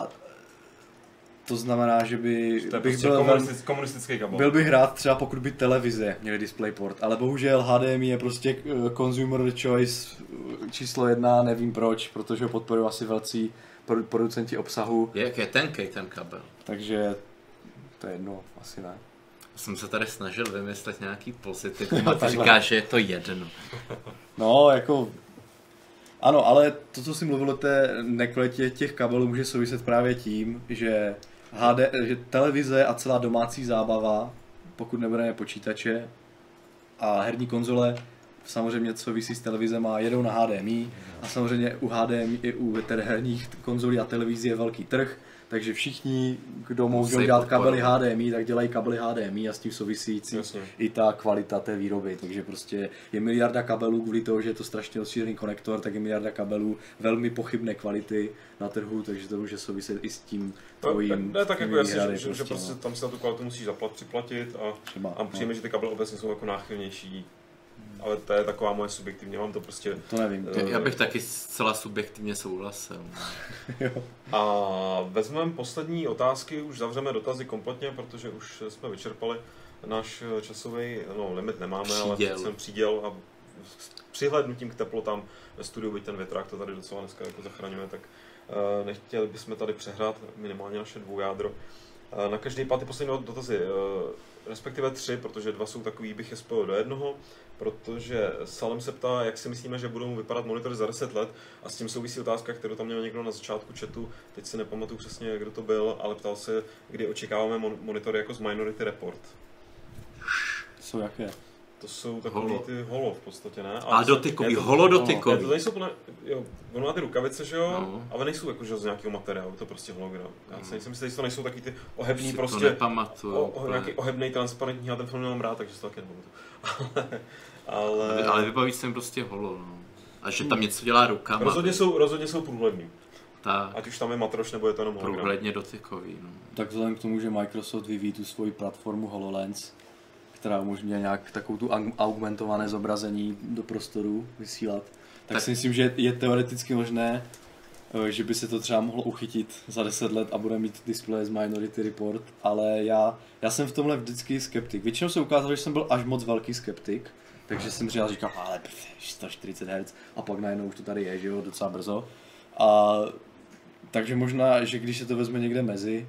to znamená, že by to bych byl, komunistický, komunistický kabel. Byl bych rád třeba pokud by televize měly DisplayPort, ale bohužel H D M I je prostě consumer choice číslo jedna, nevím proč, protože ho podporují asi velcí producenti obsahu. Jak je tenkej ten kabel. Takže to je jedno, asi ne. Jsem se tady snažil vymyslet nějaký pozitiv, a ty říkáš, že je to jedno. No jako... Ano, ale to, co jsi mluvil o té nekvalitě těch kabelů, může souviset právě tím, že, H D, že televize a celá domácí zábava, pokud nebereme počítače a herní konzole, samozřejmě co visí s televizem a jedou na H D M I a samozřejmě u H D M I i u herních konzolí a televizí je velký trh, takže všichni, kdo můžou dělat kabely H D M I, tak dělají kabely H D M I a s tím souvisící Jasně. i ta kvalita té výroby. Takže prostě je miliarda kabelů, kvůli toho, že je to strašně rozšířený konektor, tak je miliarda kabelů velmi pochybné kvality na trhu, takže to může souviset i s tím tvojím. Ne, ne tak jako jasně, že, prostě, že prostě tam si na tu kvalitu musíš zaplat, připlatit a, třeba, a přijeme, no. že ty kabely obecně jsou jako náchylnější. Ale to je taková moje subjektivní, mám to prostě... To nevím. Uh, Já bych taky zcela subjektivně souhlasil. A vezmeme poslední otázky, už zavřeme dotazy kompletně, protože už jsme vyčerpali náš časový, no limit nemáme, příděl. ale jsem příděl a přihlédnutím k teplotám ve studiu, byť ten větrák to tady docela dneska jako zachraňuje, tak uh, nechtěli bychom tady přehrát minimálně naše dvoujádro. Uh, na každý pátý poslední dotazy. Uh, Respektive tři, protože dva jsou takový, bych je spojil do jednoho, protože Salem se ptá, jak si myslíme, že budou vypadat monitory za deset let a s tím souvisí otázka, kterou tam měl někdo na začátku chatu, teď si nepamatuju přesně, kdo to byl, ale ptal se, kdy očekáváme mon monitory jako z Minority Report. Jsou jaké? To jsou takový holo. ty holo v podstatě, ne? Ale a dotykový, holodotykový. To tady jsou plné, jo, on má ty rukavice, že jo, no. ale nejsou jako, že z nějakého materiálu, to prostě hologram. Já mm. si nejsem jistý, že to nejsou takový ty ohebný, prostě, o, o, nějaký ohebný, transparentní, já ten film nemám rád, takže se to taky nepamatuju. ale, ale... ale vybaví se mi prostě holo, no. A že tam něco dělá rukama. Rozhodně jsou, rozhodně jsou průhlední. Tak. Ať už tam je matroš, nebo je to jenom hologram. Průhledně dotykový, no. Tak vzhledem k tomu, že Microsoft vyvíjí tu svoji platformu HoloLens, která umožňuje nějak takovou tu augmentované zobrazení do prostoru vysílat, tak, tak si myslím, že je teoreticky možné, že by se to třeba mohlo uchytit za deset let a bude mít display z Minority Report, ale já, já jsem v tomhle vždycky skeptik. Většinou se ukázalo, že jsem byl až moc velký skeptik, takže jsem říkal, říkal ale sto čtyřicet hertz a pak najednou už to tady je, že jo, docela brzo. A, takže možná, že když se to vezme někde mezi,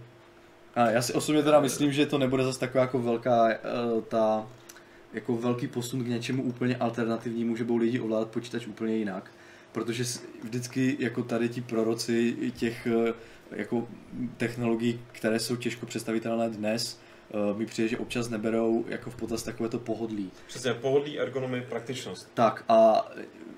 A já si osobně teda myslím, že to nebude zase taková jako velká ta, jako velký posun k něčemu úplně alternativnímu, že budou lidi ovládat počítač úplně jinak, protože vždycky jako tady ti proroci těch jako technologií, které jsou těžko představitelné dnes, mi přijde, že občas neberou jako v potaz takovéto pohodlí. Přesně, pohodlí, ergonomii, praktičnost. Tak a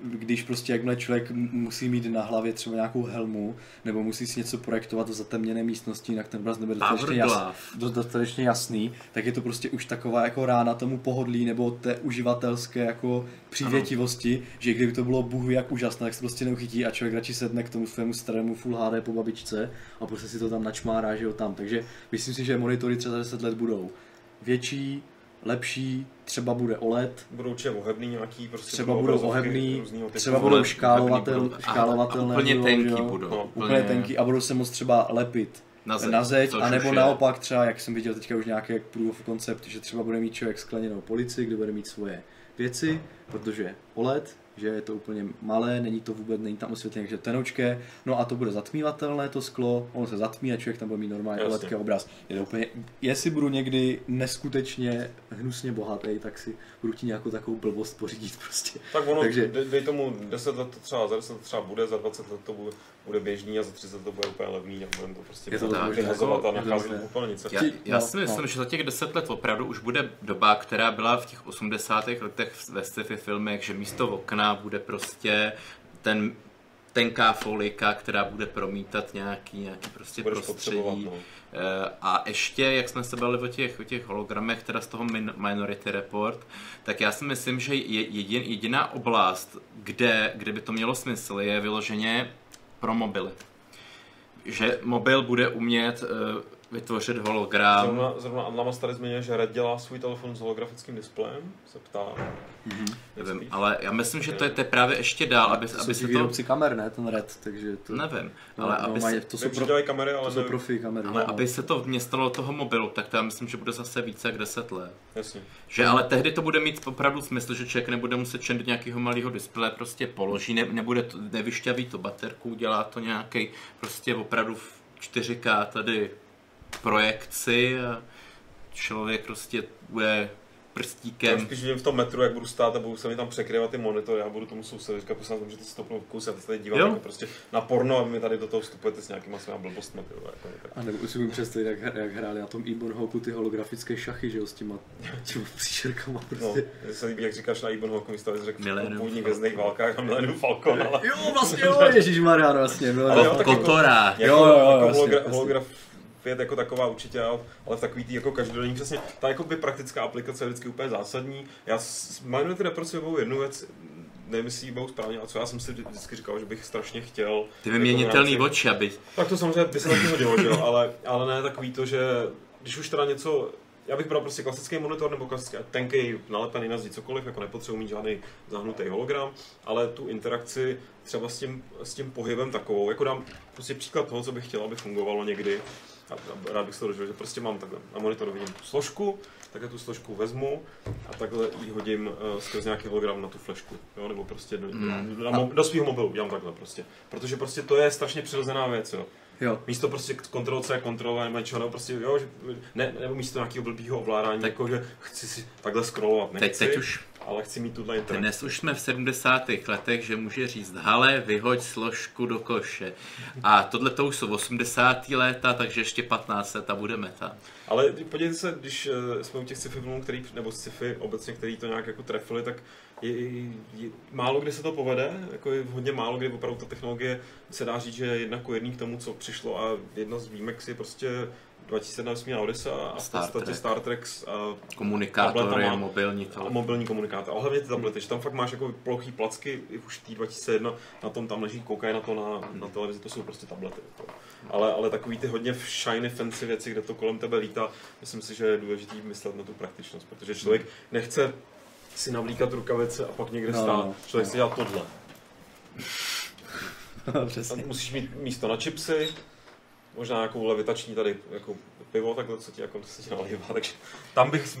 když prostě jakmile člověk musí mít na hlavě třeba nějakou helmu, nebo musí si něco projektovat v zatemněné místnosti, jinak ten obraz nebude dostatečně, jas, dostatečně jasný, tak je to prostě už taková jako rána tomu pohodlí, nebo té uživatelské jako přívětivosti, ano. že kdyby to bylo bůh jak úžasné, tak se prostě neuchytí a člověk radši sedne k tomu svému starému Full H D po babičce a prostě si to tam načmárá, že jo, tam. Takže myslím si, že monitory třeba deset let budou větší, lepší, třeba bude O L E D. Budou třeba ohebný nějaký, prostě třeba budou ohebný, třeba budou škálovatel, škálovatelné. A úplně tenký budou. No, úplně tenký a budou se moc třeba lepit na zeď, na zeď a nebo naopak třeba, jak jsem viděl teďka už nějaký proof of concept, že třeba bude mít člověk skleněnou polici, kde bude mít svoje věci, protože O L E D, že je to úplně malé, není to vůbec, není tam osvětlení, takže tenoučké, no a to bude zatmívatelné to sklo, ono se zatmí a člověk tam bude mít normální O L E D obraz. Je to úplně, jestli budu někdy neskutečně hnusně bohatý, tak si budu ti nějakou takovou blbost pořídit prostě. Tak ono, takže, dej tomu deset let to třeba, za deset let třeba bude, za dvacet let to bude, bude běžný a za třicet let to bude úplně levný a budeme to prostě vyhazovat a nacházet v popelnice. Já, já no, si myslím, no. že za těch deset let opravdu už bude doba, která byla v těch osmdesátých letech ve sci-fi filmech, že místo okna bude prostě ten, tenká folika, která bude promítat nějaký, nějaký prostě Budeš prostředí. No. A ještě, jak jsme se bavili o těch, o těch hologramech, teda z toho min, Minority Report, tak já si myslím, že jedin, jediná oblast, kde, kde by to mělo smysl, je vyloženě pro mobily. Že mobil bude umět vytvořit hologram. Zrovna, zrovna Anna Mas tady zmiňuje, že Red dělá svůj telefon s holografickým displejem, se ptá. Mm-hmm. Nevím, ale já myslím, že to je, to je právě ještě dál, aby, to aby se to... výrobci kamer, ne? Ten Red, takže to... Nevím, ale no, aby no, se... To jsou, pro... kamery, ale to jsou profi kamery. Ale no. aby se to vměstnalo toho mobilu, tak to já myslím, že bude zase více jak deset let. Jasně. Že no. ale tehdy to bude mít opravdu smysl, že člověk nebude muset čendit nějakého malého displeje, prostě položí, ne, nebude to, nevyšťaví to baterku, dělá to nějaký prostě opravdu v čtyři ká tady projekci a člověk prostě bude prstíkem. Když vidím v tom metru, jak budu stát a budu se mi tam překryvat ty monitory, já budu tomu sousedit, protože jsem můžete stopnout kus, já tady dívám jako prostě na porno a vy mi tady do toho vstupujete s nějakýma svýma blbostmi. Jako a nebo si mi představit, jak, jak hráli na tom Ebonhawku ty holografické šachy, že jo, s těma, těma příšerkama prostě. No, se líbí, jak říkáš na Ebonhawku, mi stále řekl v původních Hvězdných válkách na Millennium Falcon, ale... Jo, vlastně jo, ježišmarja, vlastně. V Kotorách. Jako taková určitě, ale v takový tý jako každodenní přesně. Ta jako by praktická aplikace je vždycky úplně zásadní. Já s Minority Report si vybavuji jednu věc, nevím, jestli ji bavu správně, a co já jsem si vždycky říkal, že bych strašně chtěl... Ty vyměnitelný jako oči, aby... Tak to samozřejmě by se taky hodilo, že jo, ale, ale ne takový to, že když už teda něco... Já bych bral prostě klasický monitor nebo klasický tenkej nalepený na zdi cokoliv, jako nepotřebuji mít žádný zahnutý hologram, ale tu interakci třeba s tím, s tím pohybem takovou, jako dám prostě příklad toho, co bych chtěl, aby fungovalo někdy. A rád bych se to dožil, že prostě mám takhle na monitoru vidím tu složku, takhle tu složku vezmu a takhle ji hodím uh, skrz nějaký hologram na tu flešku, jo? Nebo prostě do, mm. na, na, do svýho mobilu dělám takhle prostě, protože prostě to je strašně přirozená věc, jo. Jo. Místo prostě kontrol C, kontrol nebo něčeho, nebo prostě jo, že, ne, nebo místo nějakého blbýho ovládání, tak, jako že chci si takhle scrollovat, nechci, teď už, ale chci mít tuhle interakci. Dnes už jsme v sedmdesátých letech, že může říct, hele, vyhoď složku do koše. A tohle to už jsou osmdesátá léta, takže ještě patnáct let a bude meta. Ale podívejte se, když jsme u těch sci-fi filmů, který, nebo sci-fi obecně, který to nějak jako trefili, tak je, je, je, málo kdy se to povede, jako je hodně málo kdy opravdu ta technologie se dá říct, že jedna ku jedný k tomu, co přišlo a jedna z výjimek si prostě dva tisíce osm na Odyssey a v podstatě Star Trek a komunikátory a mobilní to. A mobilní komunikátor, ale hlavně ty tablety, že tam fakt máš jako plochý placky, už tý dva tisíce jedna na tom tam leží, koukají na to na, na televizi, to jsou prostě tablety. Jako. Ale, ale takový ty hodně shiny fancy věci, kde to kolem tebe lítá, myslím si, že je důležitý myslet na tu praktičnost, protože člověk nechce si navlíkat rukavice a pak někde no, stát, člověk no. si dělá tohle. No, musíš mít místo na chipsy, možná nějakou levitační tady jako pivo, takhle co ti jako se ti nalývá, takže tam bych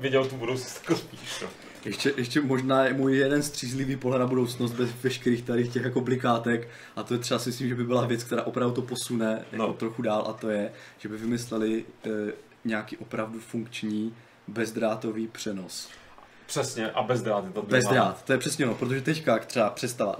viděl tu budoucnost jako spíš. No. Ještě, ještě možná je můj jeden střízlivý pohled na budoucnost bez veškerých tady těch jako blikátek a to je třeba si myslím, že by byla věc, která opravdu to posune jako no. trochu dál a to je, že by vymysleli e, nějaký opravdu funkční bezdrátový přenos. Přesně, a bez drát. Bez drát, to je přesně ono, protože teďka třeba představa,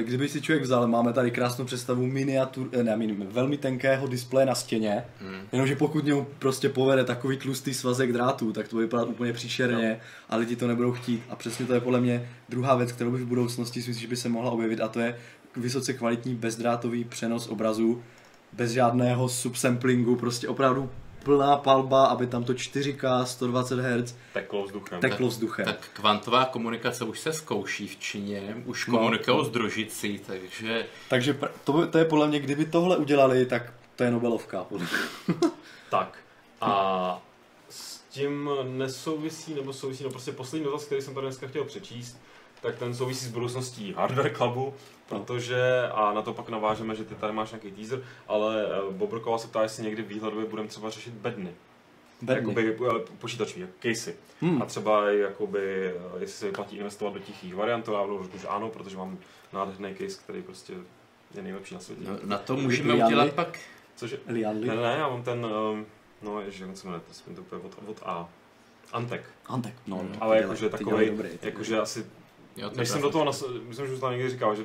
kdyby si člověk vzal, máme tady krásnou představu miniatur, ne, minim, velmi tenkého displeje na stěně, hmm. jenomže pokud němu prostě povede takový tlustý svazek drátů, tak to bude vypadat úplně příšerně no. a lidi to nebudou chtít a přesně to je podle mě druhá věc, kterou by v budoucnosti si myslím, že by se mohla objevit a to je vysoce kvalitní bezdrátový přenos obrazu bez žádného subsamplingu, prostě opravdu plná palba, aby tam to čtyři ká, sto dvacet hertz, teklo vzduchem. Teklo vzduchem. Tak, tak kvantová komunikace už se zkouší v Číně, už komunikují no. s družicí, takže... Takže to, to je podle mě, kdyby tohle udělali, tak to je Nobelovka. Tak a s tím nesouvisí, nebo souvisí, no prostě poslední dotaz, který jsem tady dneska chtěl přečíst, tak ten souvisí s budoucností Hardware Clubu, protože, a na to pak navážeme, že ty tady máš nějaký teaser, ale Bobrková se ptá, jestli někdy výhledově budeme třeba řešit bedny. Bedny? Počítačový, casey. Hmm. A třeba, jakoby, jestli se vyplatí investovat do tichých variant, to já budu už ano, protože mám nádherný case, který prostě je nejlepší na světě. No, na to můžeme Lianli? Udělat pak... Cože? Lianli? Ne, ne, já mám ten, no ježiš, jak se jmenuje, to úplně od, od A. Antek. Antek, no. no ale jakože takovej, jakože asi... Jo, to než jsem do toho, nas... myslím, že už tam někdy říkal, že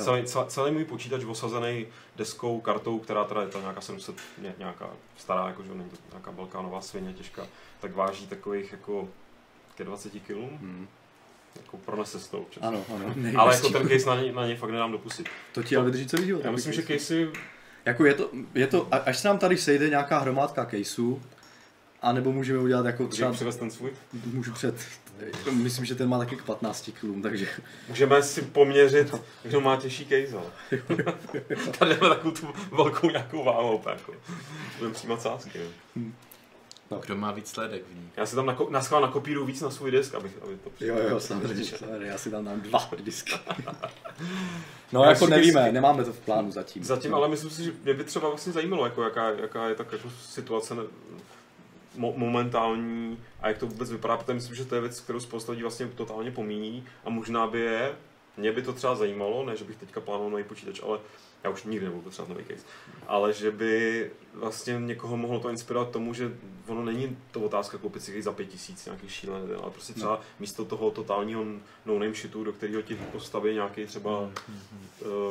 celý, celý můj počítač osazený deskou, kartou, která teda je tam nějaká sedm set, nějaká stará, jakože není to nějaká velká nová svině těžká, tak váží takových jako ke dvaceti kilogramů. Hmm. Jako pronese s tou časem. Ano, ano. Největší. Ale jako ten case na něj, na něj fakt nedám dopustit. To ti to, ale vydrží celý život. Já myslím, case. Že casey... Jako je to, je to, až se nám tady sejde nějaká hromádka caseů, a nebo můžeme udělat jako třeba... Můžu přivést ten svůj? Můžu před... Myslím, že ten má taky k patnácti kilům, takže... Můžeme si poměřit, kdo má těžší case, ale... Tady máme takovou tu velkou nějakou váhu, jako... Budeme přijímat sázky, jo. No. Kdo má víc sledek v ní? Já si tam nako- naschvál nakopíruju víc na svůj disk, abych, aby to přijímat. Jo, jo, samozřejmě, samozřejmě, já si tam dám dva disky. No, já jako nevíme, disky. Nemáme to v plánu zatím. Zatím, no. Ale myslím si, že mě by třeba vlastně zajímalo, jako jaká, jaká je tak jako situace... Ne... momentální a jak to vůbec vypadá, protože myslím, že to je věc, kterou spousta lidí vlastně totálně pomíjí a možná by je, mě by to třeba zajímalo, ne, že bych teďka plánoval nový počítač, ale já už nikdy nebudu potřebovat nový case, ale že by vlastně někoho mohlo to inspirovat tomu, že ono není to otázka koupit si za pět tisíc nějaký šílený, ale prostě třeba no. místo toho totálního no-name shitu, do kterého ti postaví nějaký třeba no.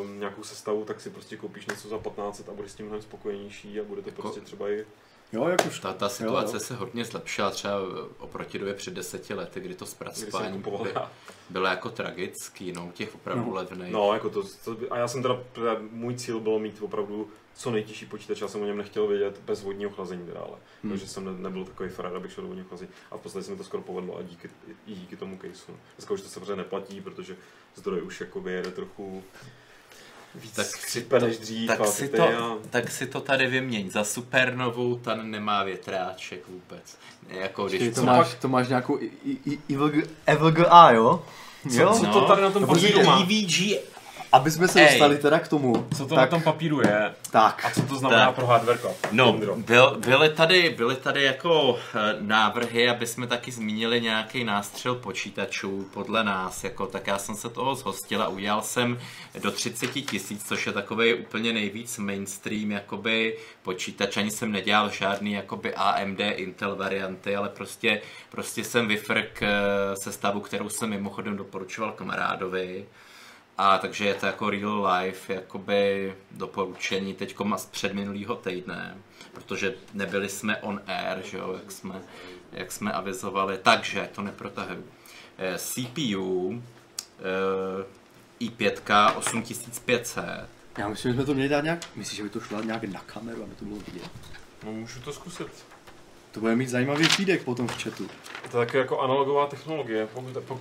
um, nějakou sestavu, tak si prostě koupíš něco za patnáct set a budeš s tím mnohem spokojenější a bude to prostě třeba i... Jo, jak už ta, ta situace jo, jo. se hodně zlepšila třeba oproti době před deseti lety, kdy to zpracování by, bylo jako tragický, no, těch opravdu no. levnej. No, jako to, to, a já jsem teda, můj cíl bylo mít opravdu co nejtěžší počítač, já jsem o něm nechtěl vědět bez vodního chlazení teda, ale, hmm. takže jsem ne, nebyl takový frajer, abych šel do vodního chlazení a v podstatě se mi to skoro povedlo a díky, i díky tomu caseu. Dneska už to samozřejmě neplatí, protože zdroj už jakoby jede trochu... Tak si, to, dřív, tak, si to, a... tak si to tady vyměň. Za Supernovou tam nemá větráček vůbec. Jako když to, co máš, pak... to máš nějakou E V G A, jo? Co, jo? co no. to tady na tom no, papíru má? E V G A. Aby jsme se dostali teda k tomu. Co to tak... na tom papíru je? Tak. A co to znamená tak. pro Hardware Club? No, byl, byly, tady, byly tady jako návrhy, aby jsme taky zmínili nějaký nástřel počítačů podle nás. Jako, tak já jsem se toho zhostil a udělal jsem do třicet tisíc, což je takovej úplně nejvíc mainstream jakoby, počítač. Ani jsem nedělal žádný jakoby A M D, Intel varianty, ale prostě, prostě jsem vyfrk sestavu, kterou jsem mimochodem doporučoval kamarádovi. A takže je to jako real life jakoby doporučení teďkom z předminulýho týdne, protože nebyli jsme on air, že jo, jak jsme, jak jsme avizovali, takže to neprotahuju. E, C P U e, i pět osm tisíc pět set. Já myslím, že jsme to měli dát nějak, myslíš, že by to šlo nějak na kameru, aby to bylo vidět? No, můžu to zkusit. To bude mít zajímavý feedback potom v chatu. To je taky jako analogová technologie,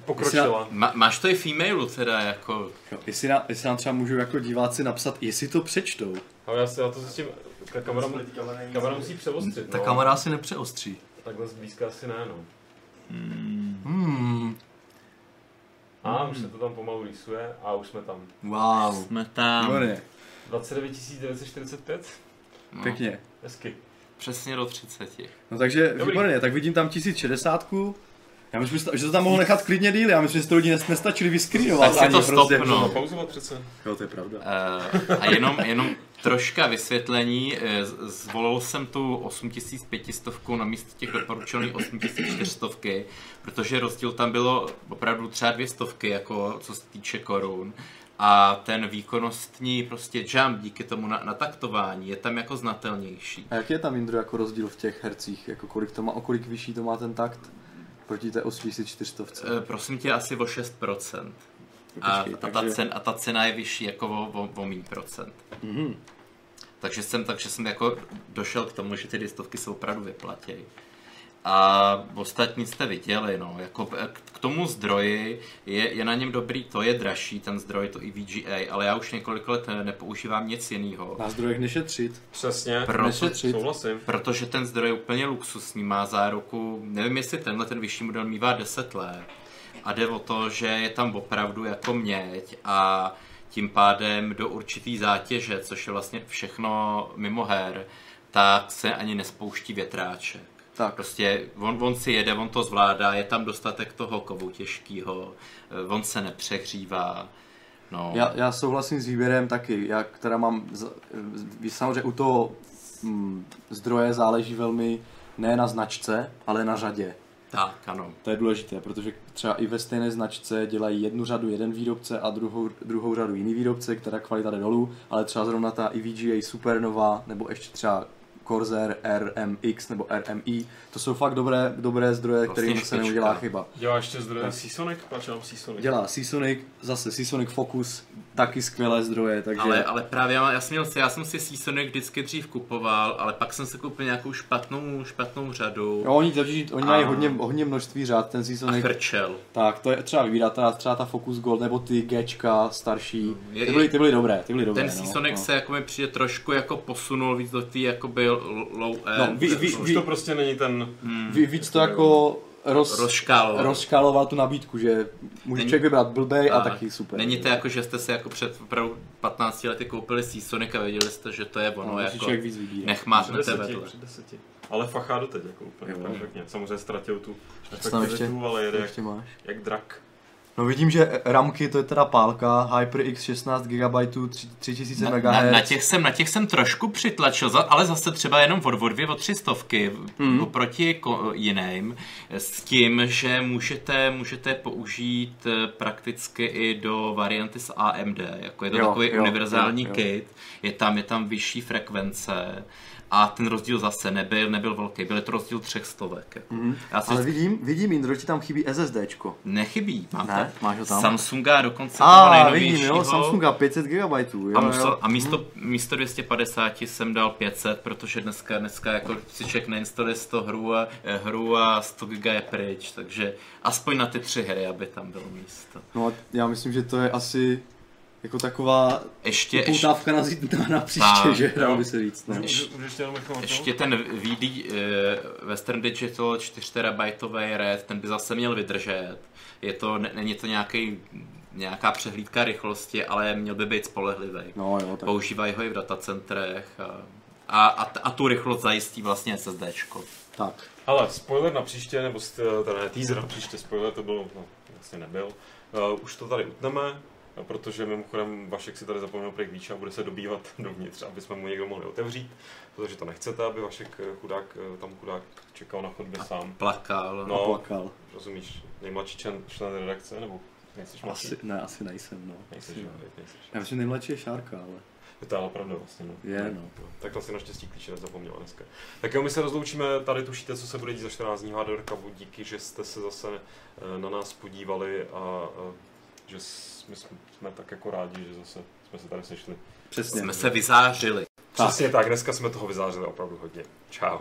pokročila. Má, máš to i v e-mailu teda jako... Jo, jestli, na, jestli nám třeba můžou jako diváci napsat, jestli to přečtou. Ale já, já to zjistím, ta kamera, kamera musí přeostřit. Ta no. kamera si nepřeostří. Takhle zblízka asi ne, no. Hmm. A už se to tam pomalu rýsuje a už jsme tam. Wow. Jsme tam. dvacet devět tisíc devět set čtyřicet pět. No. Pěkně. Hezky. Přesně do třiceti. No takže výborně, tak vidím tam tisíc šedesát. Já myslím, že to tam mohl nechat klidně díl, já myslím, že to lidi nestačili vyskrinovat. Tak si to stopnu. Pauzovat přece. Jo, to je pravda. Uh, a jenom, jenom troška vysvětlení, zvolil jsem tu osm tisíc pět set na místo těch doporučených osm tisíc čtyři sta, protože rozdíl tam bylo opravdu třeba dvě stovky, jako co se týče korun. A ten výkonnostní prostě jump díky tomu nataktování je tam jako znatelnější. A jak je tam, Indro, jako rozdíl v těch hercích? Jako kolik to má, o kolik vyšší to má ten takt proti té osm tisíc čtyři sta? E, prosím tě, asi o šest procent. A, Počkej, a, ta takže... cen, a ta cena je vyšší jako o, o, o míň procent. Mm-hmm. Takže jsem, takže jsem jako došel k tomu, že ty stovky se opravdu vyplatějí. A ostatní jste viděli, no, jako k tomu zdroji je, je na něm dobrý, to je dražší ten zdroj, to E V G A, ale já už několik let nepoužívám nic jiného. Na zdrojech nešetřit. Přesně, Proto, nešetřit. Souhlasím. Protože ten zdroj je úplně luxusní, má záruku, nevím jestli tenhle ten vyšší model mívá deset let a jde o to, že je tam opravdu jako měď a tím pádem do určitý zátěže, což je vlastně všechno mimo her, tak se ani nespouští větráček. Tak. Prostě on, on si jede, on to zvládá, je tam dostatek toho kovu těžkýho, on se nepřehřívá. No. Já, já souhlasím s výběrem taky, já která mám, samozřejmě u toho hm, zdroje záleží velmi ne na značce, ale na řadě. Tak, ano. To je důležité, protože třeba i ve stejné značce dělají jednu řadu jeden výrobce a druhou, druhou řadu jiný výrobce, která kvalita jde dolů, ale třeba zrovna ta E V G A Supernova, nebo ještě třeba Corsair R M X nebo R M I, to jsou fakt dobré, dobré zdroje, vlastně kterým se neudělá chyba. Dělá ještě zdroje Seasonic, proč mám Seasonic? Dělá Seasonic, zase Seasonic Focus, taky skvělé zdroje, takže... Ale, ale právě já, já, jsem měl, já jsem si Seasonic vždycky dřív kupoval, ale pak jsem si koupil nějakou špatnou, špatnou řadu. Jo, oni, oni a... mají hodně, hodně množství řád, ten Seasonic. A chrčel. Tak, to je třeba vybírat, ta, třeba ta Focus Gold nebo ty Gčka starší, je, ty, byly, ty byly dobré, ty byly dobré. Ten no, Seasonic no. se jako mi přijde trošku jako posunul víc do tý, jako byl low end. No, ví, ví, už ví, to prostě není ten... Hmm. Ví, víc to jako roz, rozškáloval. rozškáloval tu nabídku, že může člověk vybrat blbej a, a taky super. Není to jako, že jste se jako před opravdu patnácti lety koupili Seasonic a věděli jste, že to je ono, no, jako nech mátnete vedle. Ale fachá do teď jako úplně, jo, samozřejmě ztratil tu efektivitu, ale jede jak, jak drak. No vidím, že ramky, to je teda pálka, HyperX šestnáct gigabajtů, tři tisíce megahertzů. Na, na, na, těch jsem, na těch jsem trošku přitlačil, ale zase třeba jenom o dvě, o tři stovky mm. oproti jiným, s tím, že můžete, můžete použít prakticky i do varianty s A M D, jako je to jo, takový jo, univerzální jo, jo. kit, je tam, je tam vyšší frekvence. A ten rozdíl zase nebyl, nebyl velký, byl to rozdíl třech stovek. Jako. Mm. Ale z... vidím, vidím, Indro, ti tam chybí SSDčko. Nechybí, máte. Ne, máš ho tam. Samsunga dokonce ah, toho nejnovějšího. Vidím, jo, Samsunga pět set gigabajtů. Jo, a, musel, jo. a místo, mm. místo dvě stě padesát jsem dal pět set, protože dneska, dneska jako si člověk nainstaluje sto hru a, hru a sto giga je pryč, takže aspoň na ty tři hry, aby tam bylo místo. No a já myslím, že to je asi... Jako taková ještě, poutávka ještě, na, na příště, tá, že? Dalo by se víc. Ne? Ještě, ještě ten V D uh, Western Digital čtyři terabajtové Red, ten by zase měl vydržet. Je to, není to nějaký, nějaká přehlídka rychlosti, ale měl by být spolehlivý. No, jo, tak. Používají ho i v datacentrech a, a, a, a tu rychlost zajistí vlastně SSDčko. Tak. Ale spoiler na příště, nebo teda ne, teaser na příště, spoiler to bylo, no, vlastně nebyl. Uh, už to tady utneme. No, protože mimochodem Vašek si tady zapomněl prý klíč a bude se dobývat dovnitř, aby jsme mu někdo mohli otevřít, protože to nechcete, aby Vašek chudák, tam chudák čekal na chodbě a sám. Plakal. No, plakal. Rozumíš, nejmladší člen, člen redakce, nebo nejsiš mladší? Asi, ne, asi nejsem, no. Nejsiš, no. Nejsiš, nejsiš. Já myslím, nejmladší je Šárka, ale... Je to ale pravda vlastně, no. Je, no. Tak to asi naštěstí klíče nezapomněla dneska. Tak jo, my se rozloučíme, tady tušíte, co se bude dít za čtrnáct dní Hardware Clubu, díky, že jste se zase na nás podívali a že jsme, jsme tak jako rádi, že zase jsme se tady sešli. Přesně. Jsme se vyzářili. Přesně tak, dneska jsme toho vyzářili opravdu hodně. Čau.